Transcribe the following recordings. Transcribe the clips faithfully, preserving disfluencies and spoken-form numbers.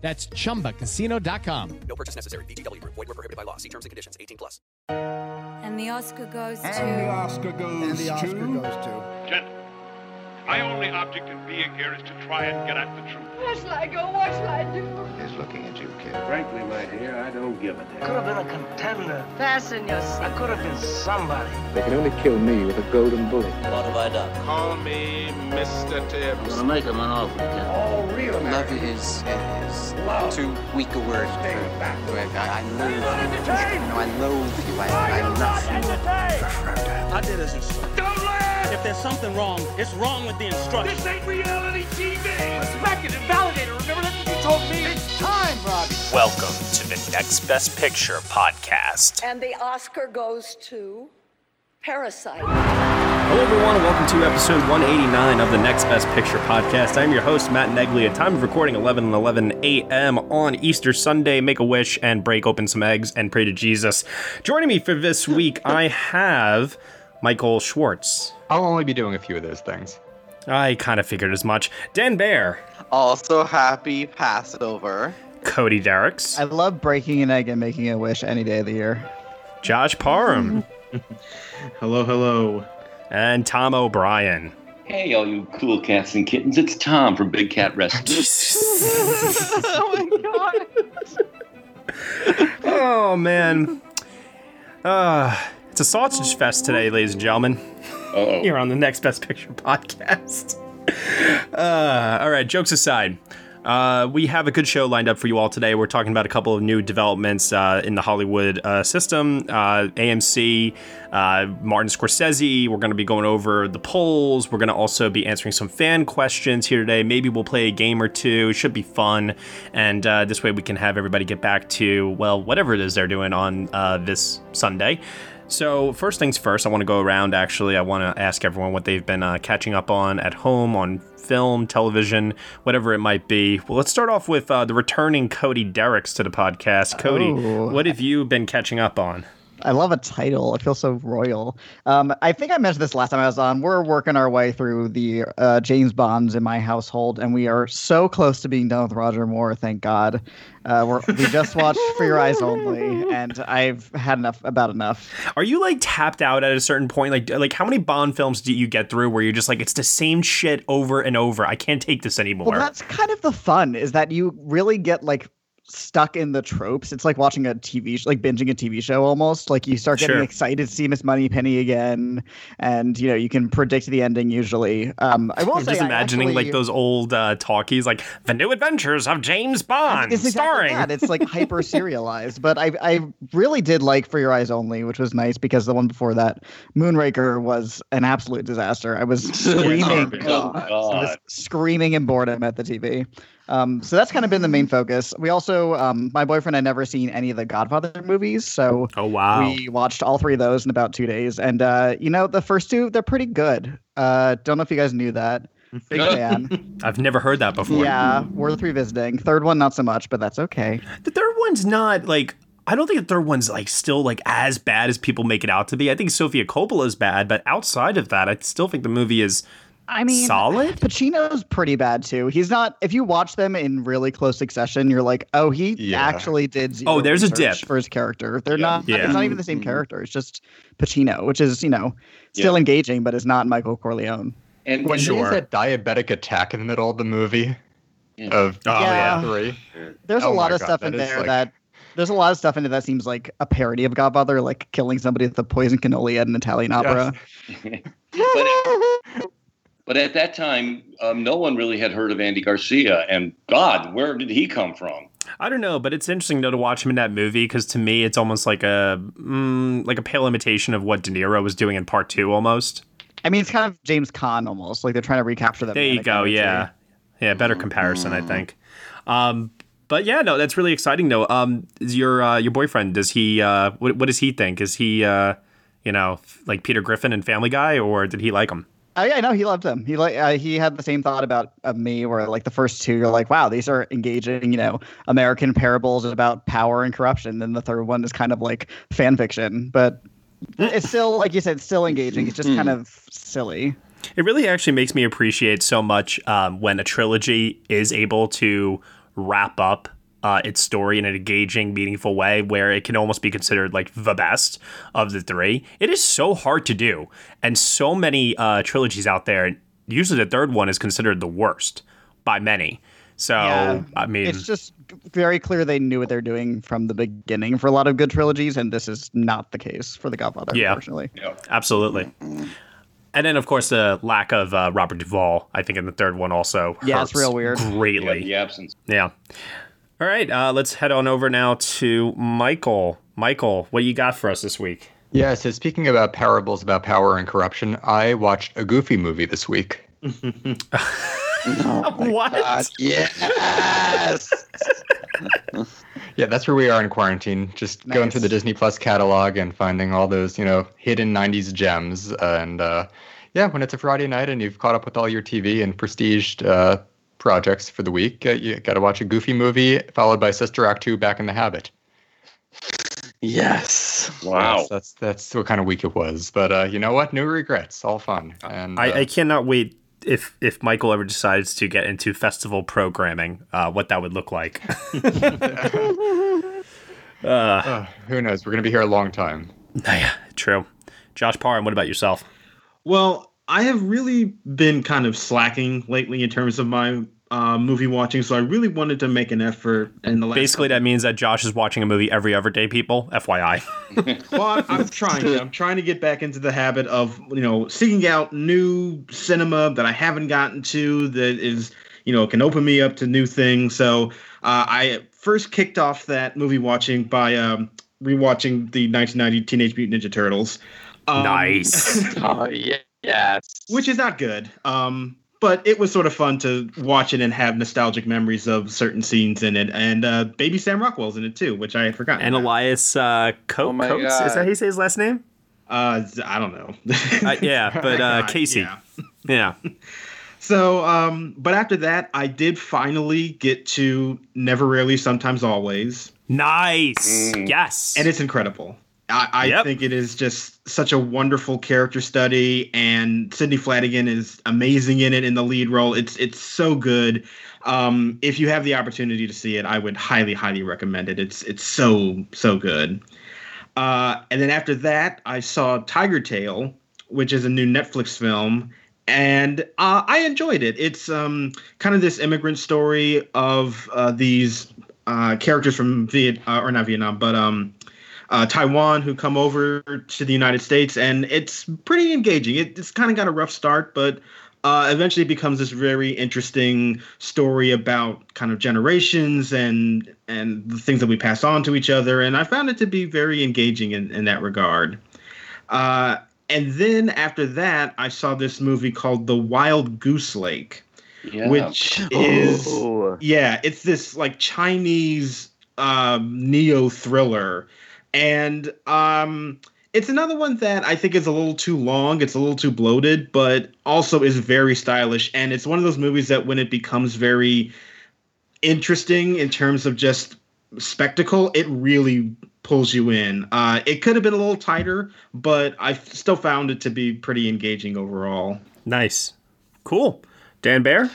That's chumba casino dot com. No purchase necessary. V G W Group. Void where prohibited by law. See terms and conditions. eighteen plus. And the Oscar goes and to... And the Oscar goes and the Oscar to... goes to... Gentlemen, my only object in being here is to try and get at the truth. Where shall I go? What shall I do? He's looking at you, kid. Frankly, my dear, I don't give a damn. I could have been a contender. Fasten your... I could have been somebody. They can only kill me with a golden bullet. What have I done? Call me Mister Tibbs. I'm going to make him an offer. All real love is... is love. Too weak a word. Stay back. I loathe you. No, I loathe you. I, I love you. I did as you said. Don't laugh! If there's something wrong, it's wrong with the instructions. This ain't reality T V. Respect it and validate it. Remember that you told me. It's time, Robbie. Welcome to the Next Best Picture Podcast. And the Oscar goes to... Parasite. Hello everyone and welcome to episode one eighty-nine of the Next Best Picture Podcast. I'm your host Matt Neglia. Time of recording eleven eleven a.m. on Easter Sunday. Make a wish and break open some eggs and pray to Jesus. Joining me for this week I have Michael Schwartz. I'll only be doing a few of those things. I kind of figured as much. Dan Bear. Also happy Passover. Cody Derricks. I love breaking an egg and making a wish any day of the year. Josh Parham. Hello, hello. And Tom O'Brien. Hey, all you cool cats and kittens. It's Tom from Big Cat Rescue. Oh, my God. Oh, man. Uh, it's a sausage fest today, ladies and gentlemen. Uh-oh. You're on the Next Best Picture Podcast. Uh, all right, jokes aside. Uh, we have a good show lined up for you all today. We're talking about a couple of new developments uh, in the Hollywood uh, system, uh, A M C, uh, Martin Scorsese. We're going to be going over the polls. We're going to also be answering some fan questions here today. Maybe we'll play a game or two. It should be fun. And uh, this way we can have everybody get back to, well, whatever it is they're doing on uh, this Sunday. So first things first, I want to go around, actually. I want to ask everyone what they've been uh, catching up on at home, on film, television, whatever it might be. Well, let's start off with uh, the returning Cody Derricks to the podcast. Cody, oh. What have you been catching up on? I love a title. It feels so royal. Um, I think I mentioned this last time I was on. We're working our way through the uh, James Bonds in my household, and we are so close to being done with Roger Moore, thank God. Uh, we're, we just watched For Your Eyes Only, and I've had enough about enough. Are you, like, tapped out at a certain point? Like, like how many Bond films do you get through where you're just like, it's the same shit over and over. I can't take this anymore. Well, that's kind of the fun, is that you really get, like, stuck in the tropes. It's like watching a T V show, like binging a T V show almost. Like you start getting sure. excited to see Miss Moneypenny again, and you know you can predict the ending usually. Um, I will I'm say, just imagining actually, like those old uh, talkies, like the new adventures of James Bond, it's exactly starring. That. It's like hyper serialized, but I I really did like For Your Eyes Only, which was nice because the one before that, Moonraker, was an absolute disaster. I was screaming, oh, I was screaming in boredom at the T V. Um, so that's kind of been the main focus. We also, um, my boyfriend had never seen any of the Godfather movies, so oh, wow. we watched all three of those in about two days. And, uh, you know, the first two, they're pretty good. Uh, don't know if you guys knew that. Big fan. I've never heard that before. Yeah, worth revisiting. Third one, not so much, but that's okay. The third one's not, like, I don't think the third one's, like, still, like, as bad as people make it out to be. I think Sofia Coppola's bad, but outside of that, I still think the movie is... I mean, solid. Pacino's pretty bad too. He's not. If you watch them in really close succession, you're like, oh, he yeah. actually did. Zero oh, there's a dip for his character. They're yeah. not. Yeah. It's not even the same character. It's just Pacino, which is you know still yeah. engaging, but it's not Michael Corleone. And when sure. there's a diabetic attack in the middle of the movie, yeah. of oh, yeah. three, there's oh a lot of God, stuff in there like... that. There's a lot of stuff in it that seems like a parody of Godfather, like killing somebody with a poison cannoli at an Italian yes. opera. but it- But at that time, um, no one really had heard of Andy Garcia, and God, where did he come from? I don't know, but it's interesting though to watch him in that movie because to me, it's almost like a mm, like a pale imitation of what De Niro was doing in Part Two, almost. I mean, it's kind of James Caan almost, like they're trying to recapture that. There you go, yeah, yeah, better comparison, mm. I think. Um, But yeah, no, that's really exciting though. Um, your uh, your boyfriend, does he? Uh, what, what does he think? Is he, uh, you know, like Peter Griffin and Family Guy, or did he like him? Oh yeah, no, he loved him. He like uh, he had the same thought about of me, where like the first two, you're like, wow, these are engaging, you know, American parables about power and corruption. Then the third one is kind of like fan fiction, but it's still, like you said, still engaging. It's just kind of silly. It really actually makes me appreciate so much um, when a trilogy is able to wrap up uh, its story in an engaging, meaningful way where it can almost be considered like the best of the three. It is so hard to do. And so many uh, trilogies out there, usually the third one is considered the worst by many. So, yeah, I mean, it's just very clear they knew what they're doing from the beginning for a lot of good trilogies. And this is not the case for The Godfather, yeah, unfortunately. Yeah, absolutely. And then, of course, the lack of uh, Robert Duvall, I think, in the third one also hurts. Yeah, it's real weird. Greatly. Yeah, the absence. Yeah. All right, uh, let's head on over now to Michael. Michael, what you got for us this week? Yeah, so speaking about parables about power and corruption, I watched A Goofy Movie this week. Oh what? God. Yes! Yeah, that's where we are in quarantine. Just nice. Going through the Disney Plus catalog and finding all those, you know, hidden nineties gems. And uh, yeah, when it's a Friday night and you've caught up with all your T V and prestiged uh, projects for the week, uh, you got to watch A Goofy Movie followed by Sister Act two, Back in the Habit. Yes. Wow. Yes, that's that's what kind of week it was. But uh, you know what? No regrets. All fun. And I, uh, I cannot wait. If if Michael ever decides to get into festival programming, uh, what that would look like. uh, uh, who knows? We're going to be here a long time. Yeah, true. Josh Parham, what about yourself? Well, I have really been kind of slacking lately in terms of my uh, movie watching, so I really wanted to make an effort. In the last Basically, couple. That means that Josh is watching a movie every other day, people, F Y I. Well, I'm trying to. I'm trying to get back into the habit of, you know, seeking out new cinema that I haven't gotten to that is, you know, can open me up to new things. So uh, I first kicked off that movie watching by um, rewatching the nineteen ninety Teenage Mutant Ninja Turtles. Um, nice. Oh, yeah. Yes. Which is not good. Um, but it was sort of fun to watch it and have nostalgic memories of certain scenes in it. And uh, Baby Sam Rockwell's in it, too, which I had forgotten. And about. Elias uh, Co- oh Coates? God. Is that how you say his last name? Uh, I don't know. uh, yeah, but uh, Casey. Yeah. yeah. So, um, but after that, I did finally get to Never Rarely, Sometimes Always. Nice. Mm. Yes. And it's incredible. I, I yep. think it is just such a wonderful character study, and Sidney Flanagan is amazing in it in the lead role. It's it's so good. Um, if you have the opportunity to see it, I would highly, highly recommend it. It's it's so, so good. Uh, and then after that, I saw Tiger Tail, which is a new Netflix film, and uh, I enjoyed it. It's um, kind of this immigrant story of uh, these uh, characters from Viet uh, or not Vietnam, but um. Uh, Taiwan, who come over to the United States, and it's pretty engaging. It, it's kind of got a rough start, but uh, eventually it becomes this very interesting story about kind of generations and and the things that we pass on to each other, and I found it to be very engaging in, in that regard. Uh, and then after that, I saw this movie called The Wild Goose Lake, yeah. which is, Ooh. yeah, it's this like Chinese um, neo-thriller. And um, it's another one that I think is a little too long. It's a little too bloated, but also is very stylish. And it's one of those movies that when it becomes very interesting in terms of just spectacle, it really pulls you in. Uh, it could have been a little tighter, but I still found it to be pretty engaging overall. Nice. Cool. Dan Bear?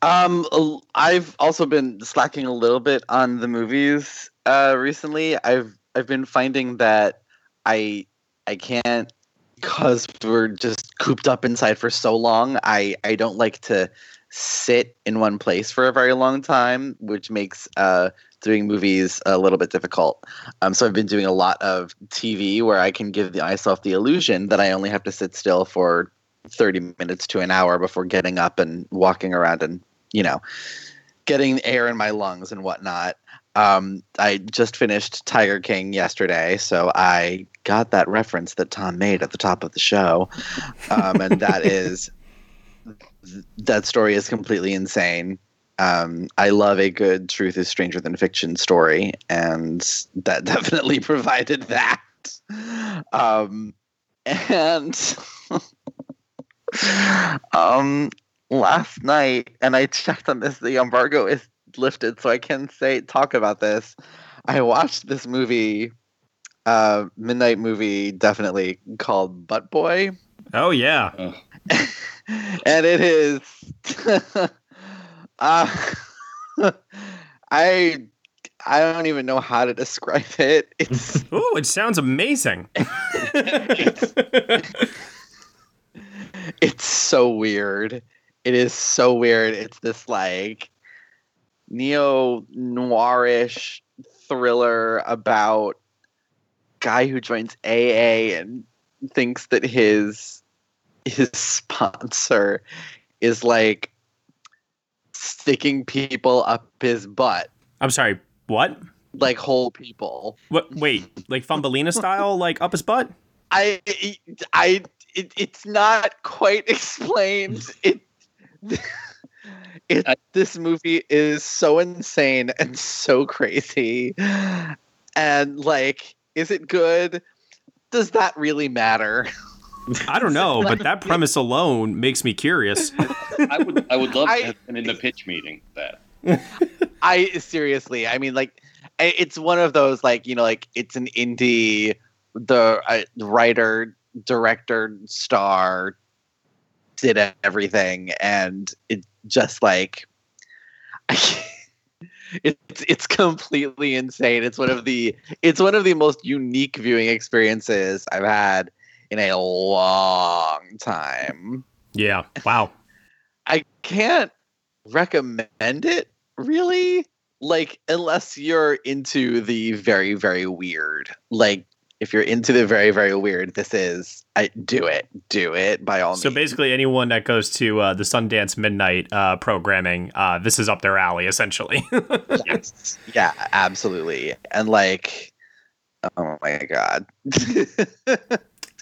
Um, I've also been slacking a little bit on the movies uh, recently. I've I've been finding that I I can't, because we're just cooped up inside for so long, I, I don't like to sit in one place for a very long time, which makes uh, doing movies a little bit difficult. Um, so I've been doing a lot of T V where I can give myself the illusion that I only have to sit still for thirty minutes to an hour before getting up and walking around and, you know, getting air in my lungs and whatnot. Um, I just finished Tiger King yesterday, so I got that reference that Tom made at the top of the show. Um, and that is, that story is completely insane. Um, I love a good truth is stranger than fiction story, and that definitely provided that. Um, and um, last night, and I checked on this, the embargo is lifted, so I can say talk about this. I watched this movie, uh, midnight movie, definitely called Butt Boy. Oh yeah, and it is. Uh, I I don't even know how to describe it. It's ooh, it sounds amazing. it's, it's so weird. It is so weird. It's this like neo-noirish thriller about guy who joins A A and thinks that his his sponsor is like sticking people up his butt. I'm sorry, what? Like whole people. What? Wait, like Thumbelina style, like up his butt? I, I, it, it's not quite explained. It, it, this movie is so insane and so crazy. And like, is it good? Does that really matter? I don't know, but that premise alone makes me curious. I would, I would love to have been in the pitch meeting that. I seriously, I mean, like, it's one of those, like, you know, like it's an indie, the uh, writer, director, star, did everything, and it just like, I can't, it's it's completely insane. It's one of the, it's one of the most unique viewing experiences I've had in a long time. Yeah. Wow. I can't recommend it, really. Like, unless you're into the very, very weird. Like, if you're into the very, very weird, this is, I do it. Do it, by all means. So basically anyone that goes to uh, the Sundance Midnight uh, programming, uh, this is up their alley, essentially. Yes. Yeah, absolutely. And like, oh my God.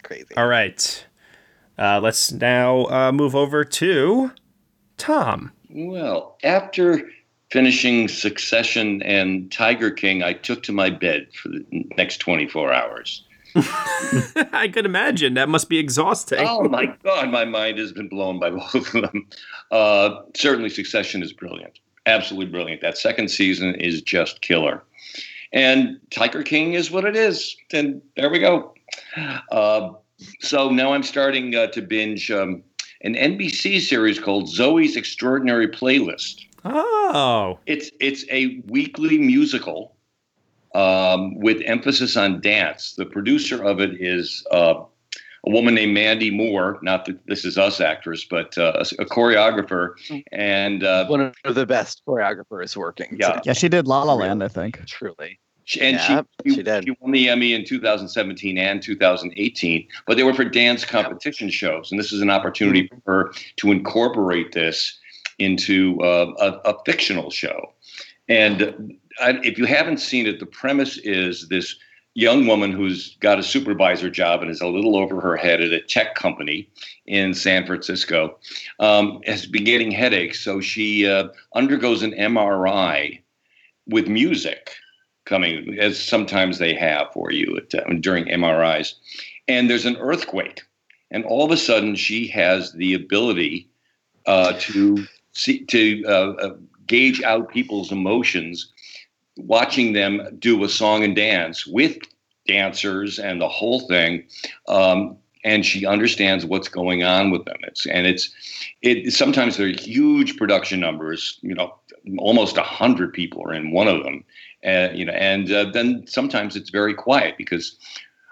Crazy. All right. Uh, let's now uh, move over to Tom. Well, after finishing Succession and Tiger King, I took to my bed for the next twenty-four hours. I could imagine. That must be exhausting. Oh, my God. My mind has been blown by both of them. Uh, certainly Succession is brilliant. Absolutely brilliant. That second season is just killer. And Tiger King is what it is. And there we go. Uh, so now I'm starting uh, to binge um, an N B C series called Zoe's Extraordinary Playlist. Oh, it's it's a weekly musical um, with emphasis on dance. The producer of it is uh, a woman named Mandy Moore. Not that This Is Us actress, but uh, a, a choreographer and uh, one of the best choreographers working. Yeah, today. Yeah, she did La La Land, I think. Truly. And yeah, she, she, she, she won the Emmy in two thousand seventeen and two thousand eighteen, but they were for dance competition shows. And this is an opportunity for her to incorporate this into uh, a, a fictional show. And I, if you haven't seen it, the premise is this young woman who's got a supervisor job and is a little over her head at a tech company in San Francisco, um, has been getting headaches. So she uh, undergoes an M R I with music coming, as sometimes they have for you at, uh, during M R Is. And there's an earthquake. And all of a sudden, she has the ability uh, to see, to uh, uh, gauge out people's emotions, watching them do a song and dance with dancers and the whole thing. Um, and she understands what's going on with them. It's, and it's it sometimes there are huge production numbers, you know, almost one hundred people are in one of them. Uh, you know, and uh, then sometimes it's very quiet because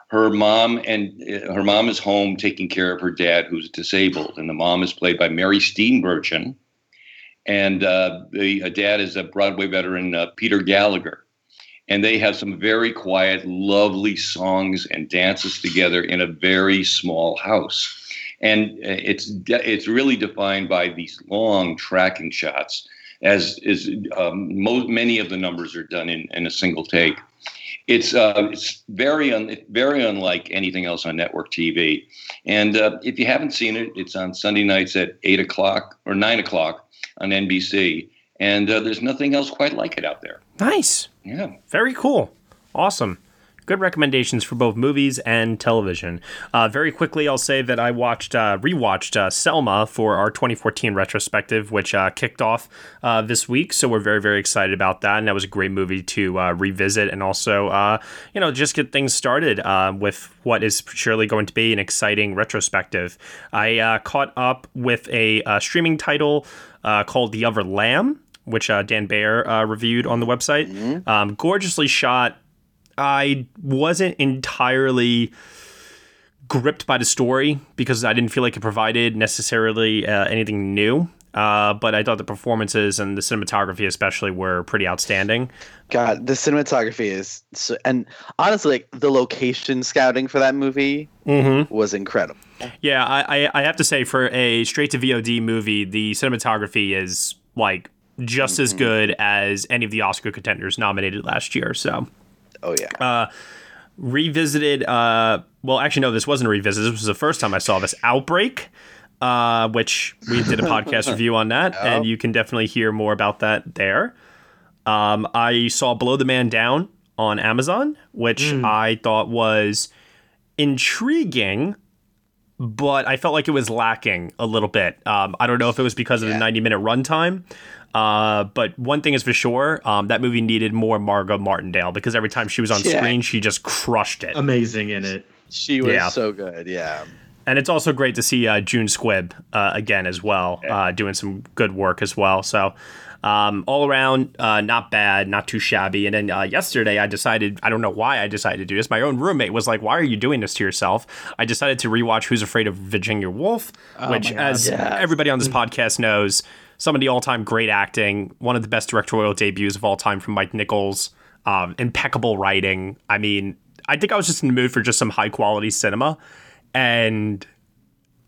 her mom and uh, her mom is home taking care of her dad, who's disabled, and the mom is played by Mary Steenburgen, and uh, the uh, dad is a Broadway veteran, uh, Peter Gallagher, and they have some very quiet, lovely songs and dances together in a very small house, and uh, it's de- it's really defined by these long tracking shots. As is, um, most many of the numbers are done in, in a single take. It's uh, it's very un, very unlike anything else on network T V. And uh, if you haven't seen it, it's on Sunday nights at eight o'clock or nine o'clock on N B C. And uh, there's nothing else quite like it out there. Nice. Yeah. Very cool. Awesome. Good recommendations for both movies and television. Uh, very quickly, I'll say that I watched, uh, rewatched uh, Selma for our twenty fourteen retrospective, which uh, kicked off uh, this week. So we're very, very excited about that. And that was a great movie to uh, revisit and also, uh, you know, just get things started uh, with what is surely going to be an exciting retrospective. I uh, caught up with a uh, streaming title uh, called The Other Lamb, which uh, Dan Bear uh, reviewed on the website. Mm-hmm. Um, gorgeously shot. I wasn't entirely gripped by the story because I didn't feel like it provided necessarily uh, anything new. Uh, but I thought the performances and the cinematography especially were pretty outstanding. God, the cinematography is... So, and honestly, like, the location scouting for that movie mm-hmm. was incredible. Yeah, I, I have to say for a straight-to-V O D movie, the cinematography is like just mm-hmm. as good as any of the Oscar contenders nominated last year, so... Oh, yeah. Uh, revisited. Uh, well, actually, no, this wasn't a revisit. This was the first time I saw this Outbreak, uh, which we did a podcast review on that. Oh. And you can definitely hear more about that there. Um, I saw Blow the Man Down on Amazon, which mm. I thought was intriguing, but I felt like it was lacking a little bit. Um, I don't know if it was because of yeah. the ninety minute runtime. Uh, but one thing is for sure, um, that movie needed more Margot Martindale because every time she was on yeah. screen, she just crushed it. Amazing in it. She was yeah. so good, yeah. And it's also great to see uh, June Squibb uh, again as well, yeah. uh, doing some good work as well. So um, all around, uh, not bad, not too shabby. And then uh, yesterday I decided, I don't know why I decided to do this. My own roommate was like, why are you doing this to yourself? I decided to rewatch Who's Afraid of Virginia Woolf, oh which as yeah. everybody on this podcast knows, some of the all-time great acting, one of the best directorial debuts of all time from Mike Nichols, um, impeccable writing. I mean, I think I was just in the mood for just some high-quality cinema. And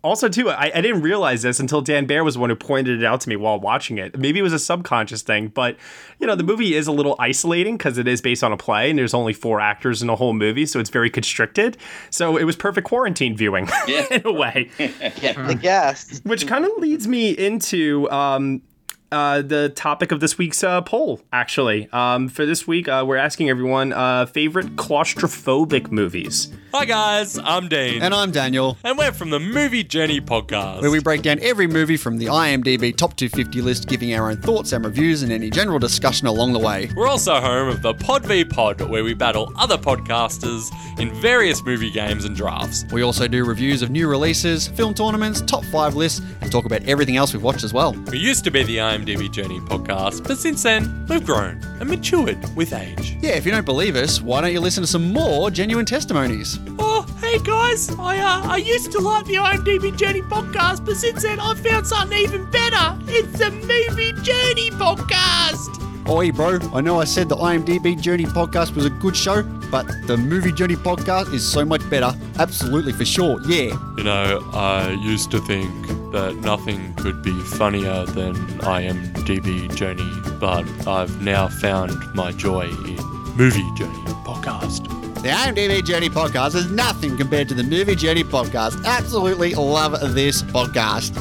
also, too, I, I didn't realize this until Dan Bear was the one who pointed it out to me while watching it. Maybe it was a subconscious thing, but, you know, the movie is a little isolating because it is based on a play, and there's only four actors in the whole movie, so it's very constricted. So it was perfect quarantine viewing yeah. in a way. Yeah, the guest. Which kind of leads me into um, uh, the topic of this week's uh, poll, actually. Um, for this week, uh, we're asking everyone uh, favorite claustrophobic movies. Hi guys, I'm Dean. And I'm Daniel. And we're from the Movie Journey Podcast, where we break down every movie from the I M D B Top two fifty list, giving our own thoughts and reviews and any general discussion along the way. We're also home of the Pod v Pod, where we battle other podcasters in various movie games and drafts. We also do reviews of new releases, film tournaments, top five lists, and talk about everything else we've watched as well. We used to be the I M D B Journey Podcast, but since then, we've grown and matured with age. Yeah, if you don't believe us, why don't you listen to some more genuine testimonies? Oh, hey guys, I uh, I used to like the I M D B Journey Podcast, but since then I've found something even better. It's the Movie Journey Podcast. Oi bro, I know I said the I M D B Journey Podcast was a good show, but the Movie Journey Podcast is so much better. Absolutely, for sure, yeah. You know, I used to think that nothing could be funnier than I M D B Journey, but I've now found my joy in Movie Journey Podcast. The I M D B Journey Podcast is nothing compared to the Movie Journey Podcast. Absolutely love this podcast.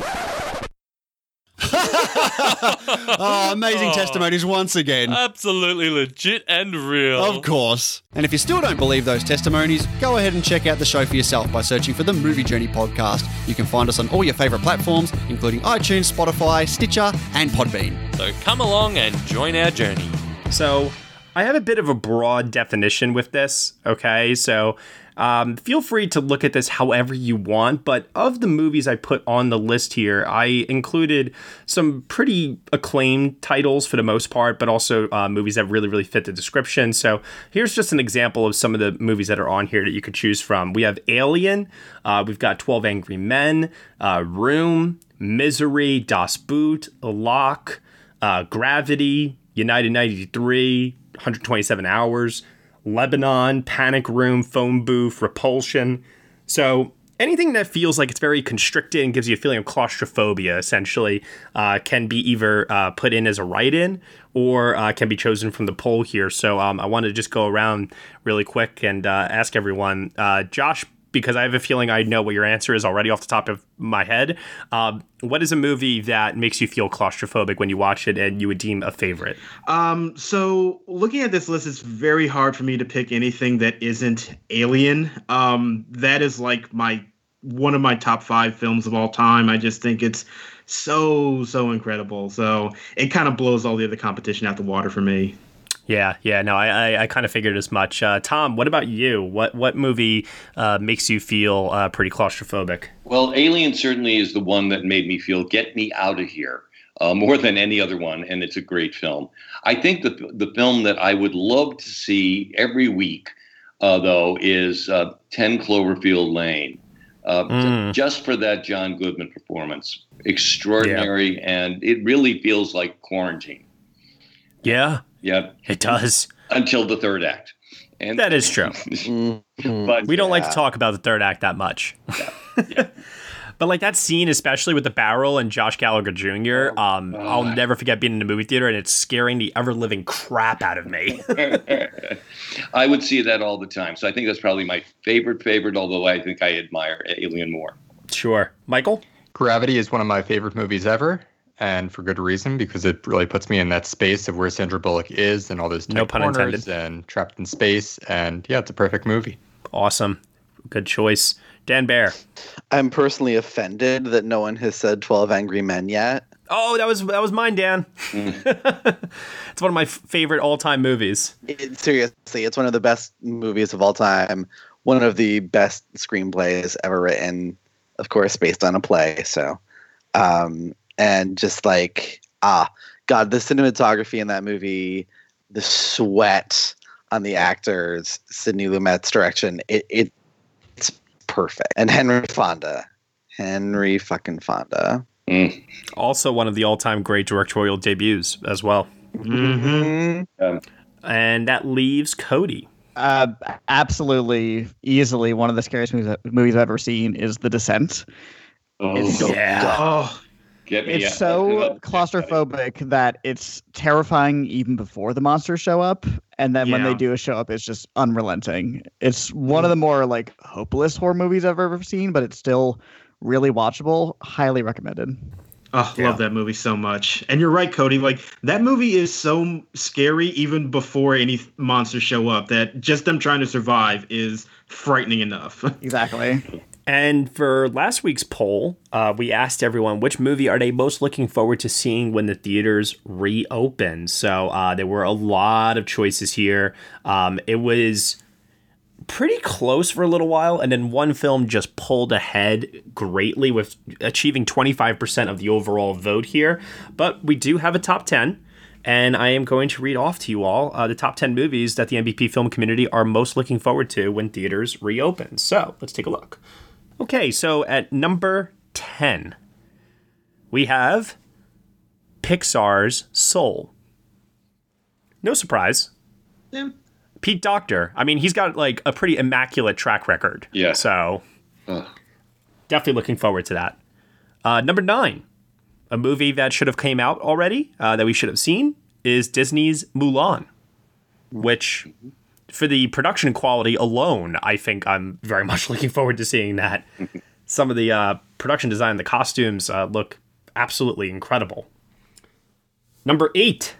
oh, amazing oh, testimonies once again. Absolutely legit and real. Of course. And if you still don't believe those testimonies, go ahead and check out the show for yourself by searching for the Movie Journey Podcast. You can find us on all your favourite platforms, including iTunes, Spotify, Stitcher, and Podbean. So come along and join our journey. So... I have a bit of a broad definition with this, okay? So um, feel free to look at this however you want, but of the movies I put on the list here, I included some pretty acclaimed titles for the most part, but also uh, movies that really, really fit the description. So here's just an example of some of the movies that are on here that you could choose from. We have Alien, uh, we've got twelve Angry Men, uh, Room, Misery, Das Boot, Locke, uh, Gravity, United ninety-three, one hundred twenty-seven Hours, Lebanon, Panic Room, Phone Booth, Repulsion. So anything that feels like it's very constricted and gives you a feeling of claustrophobia, essentially, uh, can be either uh, put in as a write-in or uh, can be chosen from the poll here. So um, I want to just go around really quick and uh, ask everyone. Uh, Josh because I have a feeling I know what your answer is already off the top of my head. Um, what is a movie that makes you feel claustrophobic when you watch it and you would deem a favorite? Um, so looking at this list, it's very hard for me to pick anything that isn't Alien. Um, that is like my one of my top five films of all time. I just think it's so, so incredible. So it kind of blows all the other competition out the water for me. Yeah, yeah, no, I, I, I kind of figured as much. Uh, Tom, what about you? What what movie uh, makes you feel uh, pretty claustrophobic? Well, Alien certainly is the one that made me feel get me out of here uh, more than any other one, and it's a great film. I think the the film that I would love to see every week, uh, though, is uh, ten Cloverfield Lane. Uh, mm. Just for that John Goodman performance, extraordinary, yeah. And it really feels like quarantine. Yeah. Yeah, it does until the third act. And that is true. But we don't yeah. like to talk about the third act that much. Yeah. Yeah. But like that scene, especially with the barrel and Josh Gallagher Junior, um, oh, I'll never forget being in the movie theater, and it's scaring the ever-living crap out of me. I would see that all the time. So I think that's probably my favorite favorite, although I think I admire Alien more. Sure. Michael? Gravity is one of my favorite movies ever. And for good reason, because it really puts me in that space of where Sandra Bullock is and all those tight no pun corners intended. And trapped in space. And yeah, it's a perfect movie. Awesome. Good choice. Dan Bear. I'm personally offended that no one has said twelve Angry Men yet. Oh, that was that was mine, Dan. Mm. It's one of my favorite all-time movies. It, seriously, it's one of the best movies of all time. One of the best screenplays ever written, of course, based on a play. So, um... And just like, ah, God, the cinematography in that movie, the sweat on the actors, Sidney Lumet's direction, it, it it's perfect. And Henry Fonda. Henry fucking Fonda. Mm. Also one of the all-time great directorial debuts as well. Mm-hmm. Um, and that leaves Cody. Uh, absolutely, easily, one of the scariest movies, movies I've ever seen is The Descent. Oh, it's so yeah. Dumb. Oh. It's up. So claustrophobic that it's terrifying even before the monsters show up. And then yeah. when they do show up, it's just unrelenting. It's one of the more like hopeless horror movies I've ever seen, but it's still really watchable. Highly recommended. Oh, yeah. Love that movie so much. And you're right, Cody. Like that movie is so scary even before any monsters show up that just them trying to survive is frightening enough. Exactly. And for last week's poll, uh, we asked everyone which movie are they most looking forward to seeing when the theaters reopen. So uh, there were a lot of choices here. Um, it was pretty close for a little while, and then one film just pulled ahead greatly with achieving twenty-five percent of the overall vote here. But we do have a top ten. And I am going to read off to you all uh, the top ten movies that the M B P film community are most looking forward to when theaters reopen. So let's take a look. Okay, so at number ten, we have Pixar's Soul. No surprise. Yeah. Pete Docter. I mean, he's got like a pretty immaculate track record. Yeah. So Ugh. Definitely looking forward to that. Uh, number nine, a movie that should have came out already, uh, that we should have seen, is Disney's Mulan, which... for the production quality alone, I think I'm very much looking forward to seeing that. Some of the uh, production design, the costumes uh, look absolutely incredible. Number eight,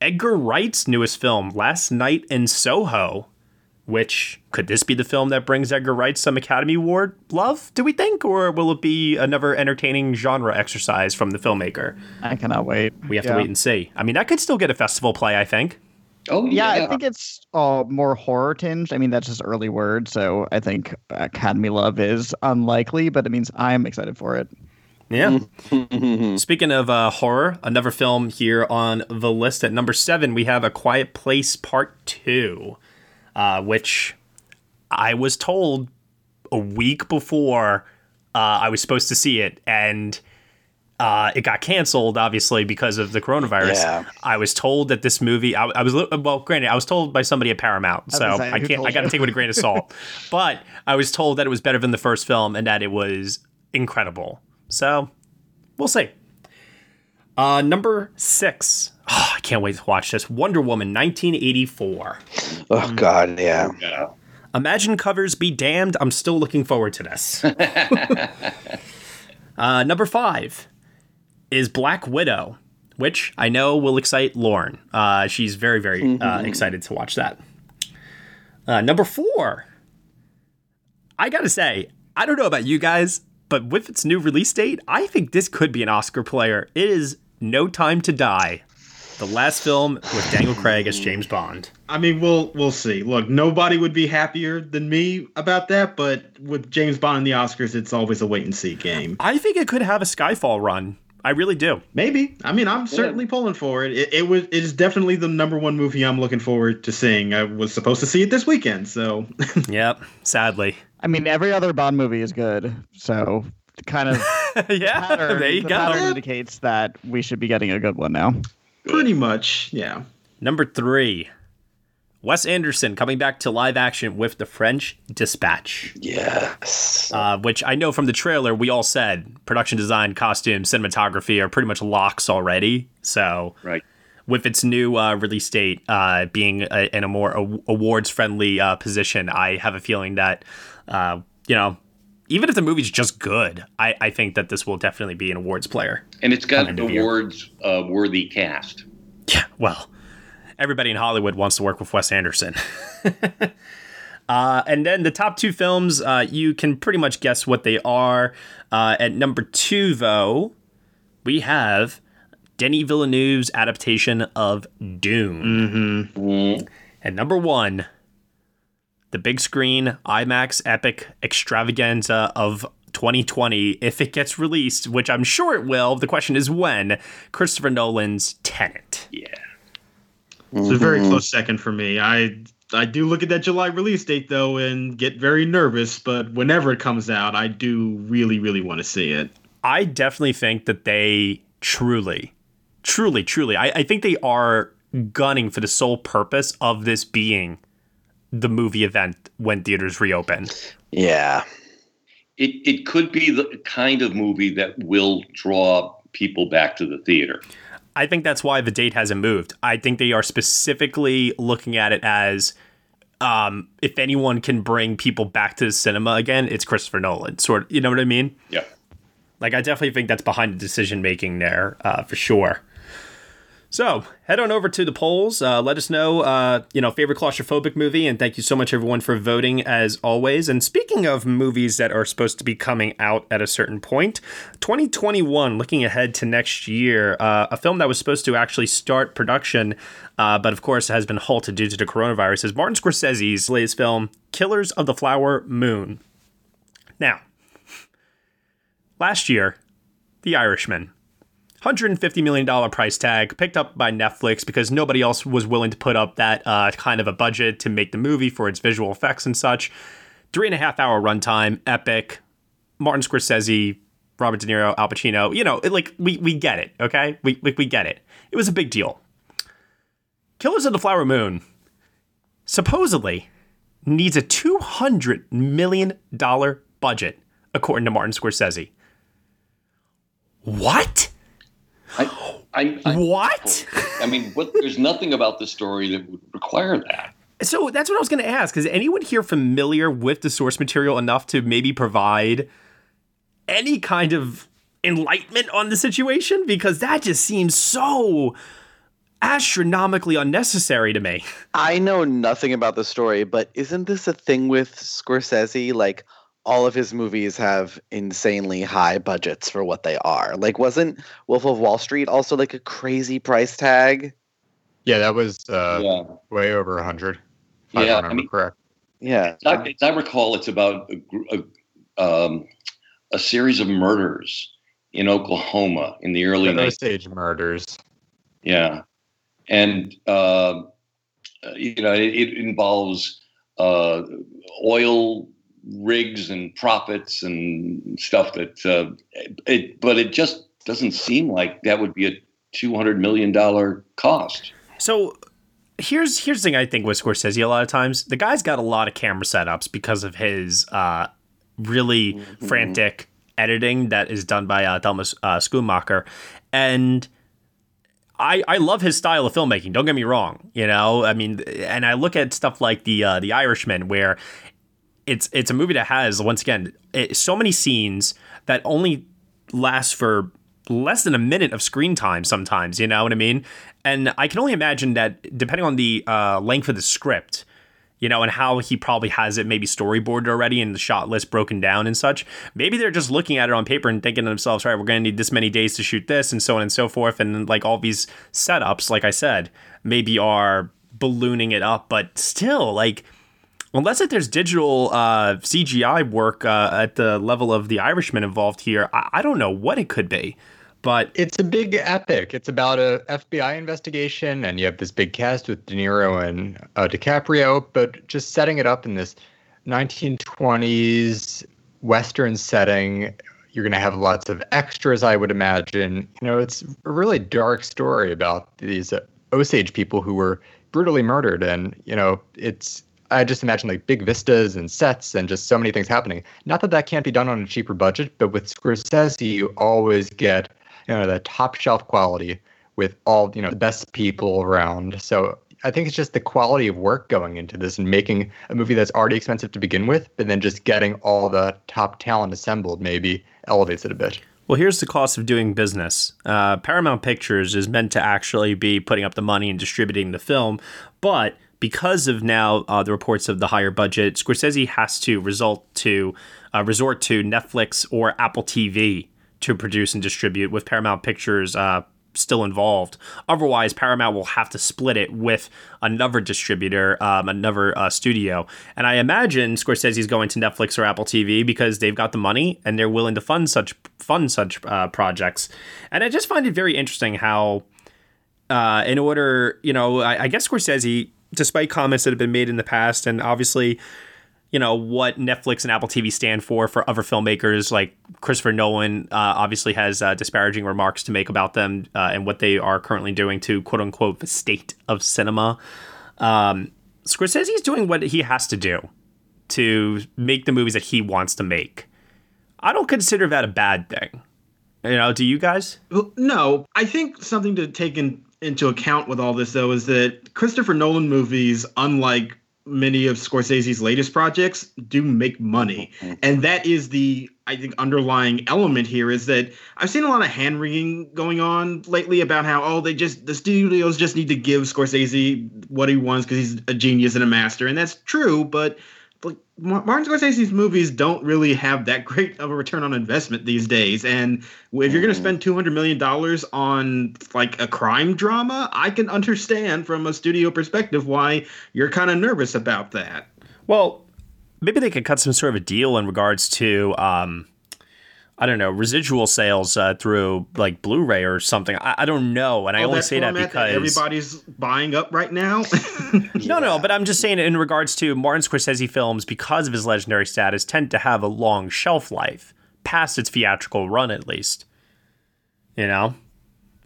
Edgar Wright's newest film, Last Night in Soho, which could this be the film that brings Edgar Wright some Academy Award love, do we think? Or will it be another entertaining genre exercise from the filmmaker? I cannot wait. We have yeah. to wait and see. I mean, that could still get a festival play, I think. Oh yeah, yeah, I think it's uh, more horror tinged. I mean, that's just early word, so I think Academy love is unlikely, but it means I'm excited for it. Yeah. Speaking of uh, horror, another film here on the list at number seven, we have A Quiet Place Part Two, uh, which I was told a week before uh, I was supposed to see it, and Uh, it got canceled, obviously, because of the coronavirus. Yeah. I was told that this movie, I, I was, well, granted, I was told by somebody at Paramount, so I, I can't, I got to take it with a grain of salt. But I was told that it was better than the first film and that it was incredible. So we'll see. Uh, number six. Oh, I can't wait to watch this. Wonder Woman nineteen eighty-four. Oh, God, yeah. Yeah. Imagine covers be damned. I'm still looking forward to this. uh, number five is Black Widow, which I know will excite Lauren. Uh, she's very, very uh, excited to watch that. Uh, number four. I got to say, I don't know about you guys, but with its new release date, I think this could be an Oscar player. It is No Time to Die, the last film with Daniel Craig as James Bond. I mean, we'll we'll see. Look, nobody would be happier than me about that, but with James Bond and the Oscars, it's always a wait-and-see game. I think it could have a Skyfall run. I really do. Maybe. I mean, I'm yeah. certainly pulling for it. It, it was. It is definitely the number one movie I'm looking forward to seeing. I was supposed to see it this weekend, so. Yep, sadly. I mean, every other Bond movie is good, so kind of yeah, pattern, there you the go. pattern yeah. indicates that we should be getting a good one now. Pretty much, yeah. Number three, Wes Anderson coming back to live action with The French Dispatch. Yes. Uh, which I know from the trailer, we all said production design, costume, cinematography are pretty much locks already. So right. with its new uh, release date uh, being a, in a more a- awards-friendly uh, position, I have a feeling that, uh, you know, even if the movie's just good, I, I think that this will definitely be an awards player. And it's got an awards-worthy uh, cast. Yeah, well, everybody in Hollywood wants to work with Wes Anderson. uh, and then the top two films, uh, you can pretty much guess what they are. Uh, at number two, though, we have Denis Villeneuve's adaptation of Dune. Mm-hmm. Mm. And number one, the big screen IMAX epic extravaganza of twenty twenty, if it gets released, which I'm sure it will. The question is when. Christopher Nolan's Tenet. Yeah. Mm-hmm. It's a very close second for me. I I do look at that July release date, though, and get very nervous. But whenever it comes out, I do really, really want to see it. I definitely think that they truly, truly, truly, I, I think they are gunning for the sole purpose of this being the movie event when theaters reopen. Yeah. It it could be the kind of movie that will draw people back to the theater. I think that's why the date hasn't moved. I think they are specifically looking at it as um, if anyone can bring people back to the cinema again, it's Christopher Nolan. Sort of, you know what I mean? Yeah. Like, I definitely think that's behind the decision making there uh, for sure. So head on over to the polls. Uh, let us know, uh, you know, favorite claustrophobic movie. And thank you so much, everyone, for voting as always. And speaking of movies that are supposed to be coming out at a certain point, twenty twenty-one, looking ahead to next year, uh, a film that was supposed to actually start production, uh, but of course has been halted due to the coronavirus, is Martin Scorsese's latest film, Killers of the Flower Moon. Now, last year, The Irishman. one hundred fifty million dollars price tag picked up by Netflix because nobody else was willing to put up that uh, kind of a budget to make the movie for its visual effects and such. Three and a half hour runtime, epic. Martin Scorsese, Robert De Niro, Al Pacino. You know, it, like we we get it, okay? We like we get it. It was a big deal. Killers of the Flower Moon supposedly needs a two hundred million dollars budget, according to Martin Scorsese. What? I, I, I, what? I mean, what, there's nothing about the story that would require that. So that's what I was going to ask. Is anyone here familiar with the source material enough to maybe provide any kind of enlightenment on the situation? Because that just seems so astronomically unnecessary to me. I know nothing about the story, but isn't this a thing with Scorsese? Like, all of his movies have insanely high budgets for what they are. Like, wasn't Wolf of Wall Street also like a crazy price tag? Yeah, that was uh, yeah. way over one hundred. If yeah, I remember I mean, correct. Yeah. As I, as I recall, it's about a, a, um, a series of murders in Oklahoma in the early nineties. Stage murders. Yeah. And, uh, you know, it, it involves uh, oil rigs and profits and stuff that, uh, it, but it just doesn't seem like that would be a two hundred million dollars cost. So here's, here's the thing I think with Scorsese a lot of times. The guy's got a lot of camera setups because of his uh, really mm-hmm. frantic editing that is done by uh, Thelma uh, Schoonmaker. And I, I love his style of filmmaking. Don't get me wrong. You know, I mean, and I look at stuff like the, uh, the Irishman, where it's it's a movie that has, once again, it, so many scenes that only last for less than a minute of screen time sometimes, you know what I mean? And I can only imagine that depending on the uh, length of the script, you know, and how he probably has it maybe storyboarded already and the shot list broken down and such. Maybe they're just looking at it on paper and thinking to themselves, all right, we're going to need this many days to shoot this and so on and so forth. And like all these setups, like I said, maybe are ballooning it up. But still, like, unless if there's digital uh, C G I work uh, at the level of The Irishman involved here, I-, I don't know what it could be. But it's a big epic. It's about a F B I investigation, and you have this big cast with De Niro and uh, DiCaprio, but just setting it up in this nineteen twenties Western setting. You're going to have lots of extras, I would imagine. You know, it's a really dark story about these uh, Osage people who were brutally murdered. And, you know, it's, I just imagine like big vistas and sets and just so many things happening. Not that that can't be done on a cheaper budget, but with Scorsese, you always get, you know, the top shelf quality with all, you know, the best people around. So I think it's just the quality of work going into this and making a movie that's already expensive to begin with, but then just getting all the top talent assembled maybe elevates it a bit. Well, here's the cost of doing business. Uh, Paramount Pictures is meant to actually be putting up the money and distributing the film, but because of now uh, the reports of the higher budget, Scorsese has to result to uh, resort to Netflix or Apple T V to produce and distribute, with Paramount Pictures uh, still involved. Otherwise, Paramount will have to split it with another distributor, um, another uh, studio. And I imagine Scorsese's going to Netflix or Apple T V because they've got the money and they're willing to fund such fund such uh, projects. And I just find it very interesting how, uh, in order, you know, I, I guess Scorsese, despite comments that have been made in the past, and obviously, you know, what Netflix and Apple T V stand for for other filmmakers, like Christopher Nolan uh, obviously has uh, disparaging remarks to make about them uh, and what they are currently doing to, quote unquote, the state of cinema. Um, Scorsese is doing what he has to do to make the movies that he wants to make. I don't consider that a bad thing. You know, do you guys? Well, no, I think something to take in, into account with all this, though, is that Christopher Nolan movies, unlike many of Scorsese's latest projects, do make money. And that is the, I think, underlying element here, is that I've seen a lot of hand-wringing going on lately about how, oh, they just, the studios just need to give Scorsese what he wants because he's a genius and a master. And that's true, but like Martin Scorsese's movies don't really have that great of a return on investment these days. And if you're going to spend two hundred million dollars on like a crime drama, I can understand from a studio perspective why you're kind of nervous about that. Well, maybe they could cut some sort of a deal in regards to, um, I don't know, residual sales uh, through like Blu-ray or something. I, I don't know. And I oh, only say that because that everybody's buying up right now. no, no. But I'm just saying in regards to Martin Scorsese films, because of his legendary status, tend to have a long shelf life past its theatrical run, at least, you know.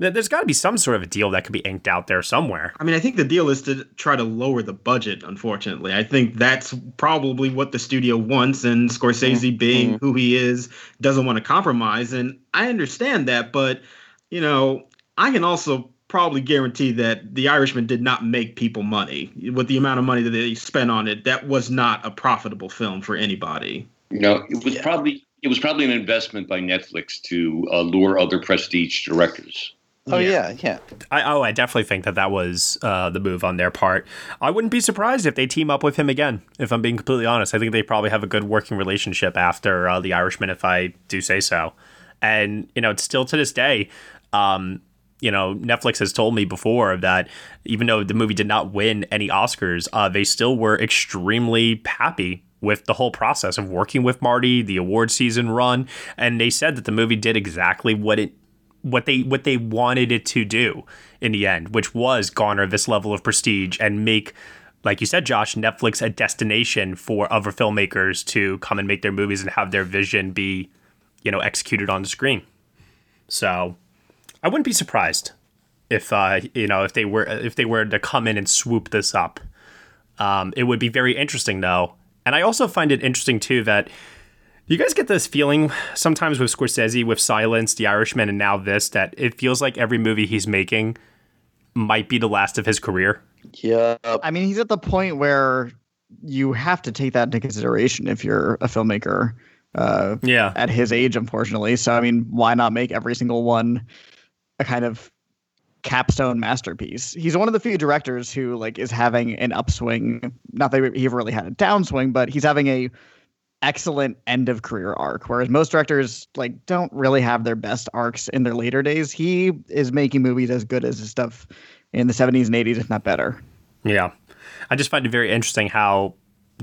There's got to be some sort of a deal that could be inked out there somewhere. I mean, I think the deal is to try to lower the budget, unfortunately. I think that's probably what the studio wants, and Scorsese, mm-hmm. being who he is, doesn't want to compromise. And I understand that, but, you know, I can also probably guarantee that The Irishman did not make people money. With the amount of money that they spent on it, that was not a profitable film for anybody. You know, it was yeah. probably it was probably an investment by Netflix to uh, lure other prestige directors. Oh, yeah, yeah. yeah. I, oh, I definitely think that that was uh, the move on their part. I wouldn't be surprised if they team up with him again, if I'm being completely honest. I think they probably have a good working relationship after uh, The Irishman, if I do say so. And, you know, it's still to this day, um, you know, Netflix has told me before that even though the movie did not win any Oscars, uh, they still were extremely happy with the whole process of working with Marty, the award season run. And they said that the movie did exactly what it what they what they wanted it to do in the end, which was garner this level of prestige and make, like you said, Josh, Netflix a destination for other filmmakers to come and make their movies and have their vision be, you know, executed on the screen. So I wouldn't be surprised if, uh, you know, if they were if they were to come in and swoop this up. Um, it would be very interesting, though. And I also find it interesting, too, that you guys get this feeling sometimes with Scorsese, with Silence, The Irishman, and now this, that it feels like every movie he's making might be the last of his career? Yeah. I mean, he's at the point where you have to take that into consideration if you're a filmmaker uh, yeah. at his age, unfortunately. So, I mean, why not make every single one a kind of capstone masterpiece? He's one of the few directors who like is having an upswing. Not that he ever really had a downswing, but he's having a excellent end of career arc, whereas most directors like don't really have their best arcs in their later days. He is making movies as good as his stuff in the seventies and eighties, if not better. Yeah. I just find it very interesting how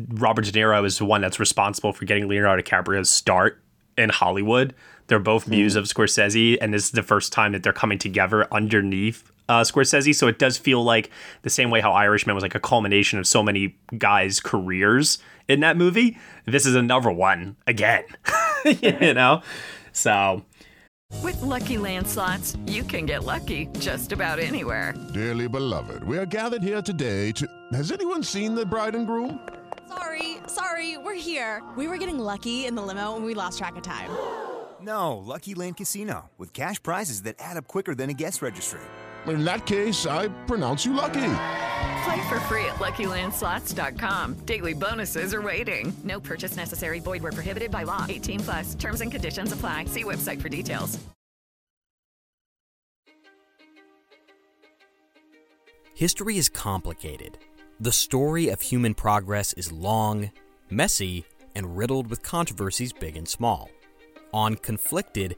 Robert De Niro is the one that's responsible for getting Leonardo DiCaprio's start in Hollywood. They're both muse of Scorsese, and this is the first time that they're coming together underneath uh, Scorsese. So it does feel like the same way how Irishman was like a culmination of so many guys' careers in that movie. This is another one again, you know? So. With Lucky Land Slots, you can get lucky just about anywhere. Dearly beloved, we are gathered here today to... Has anyone seen the bride and groom? Sorry, sorry, we're here. We were getting lucky in the limo and we lost track of time. No, Lucky Land Casino, with cash prizes that add up quicker than a guest registry. In that case, I pronounce you lucky. Play for free at Lucky Land Slots dot com. Daily bonuses are waiting. No purchase necessary. Void where prohibited by law. eighteen plus. Terms and conditions apply. See website for details. History is complicated. The story of human progress is long, messy, and riddled with controversies big and small. On Conflicted,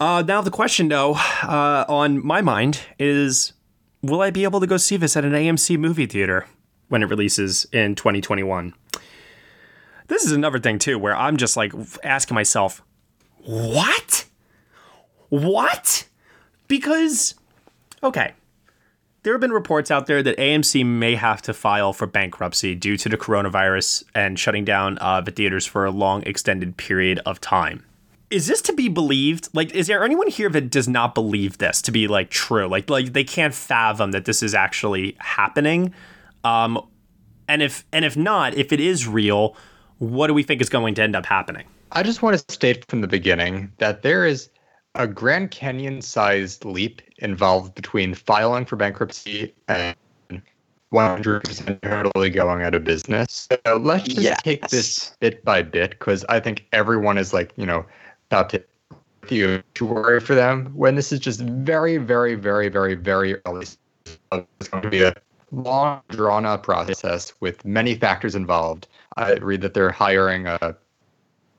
Uh, now the question, though, uh, on my mind is, will I be able to go see this at an A M C movie theater when it releases in twenty twenty-one? This is another thing, too, where I'm just like asking myself, what? What? Because, okay, there have been reports out there that A M C may have to file for bankruptcy due to the coronavirus and shutting down uh, the theaters for a long extended period of time. Is this to be believed? Like, is there anyone here that does not believe this to be, like, true? Like, like they can't fathom that this is actually happening. Um, and if and if not, if it is real, what do we think is going to end up happening? I just want to state from the beginning that there is a Grand Canyon-sized leap involved between filing for bankruptcy and one hundred percent totally going out of business. So let's just yes. take this bit by bit, because I think everyone is, like, you know, not to, you, to worry for them when this is just very, very, very, very, very early. It's going to be a long, drawn-out process with many factors involved. I read that they're hiring uh,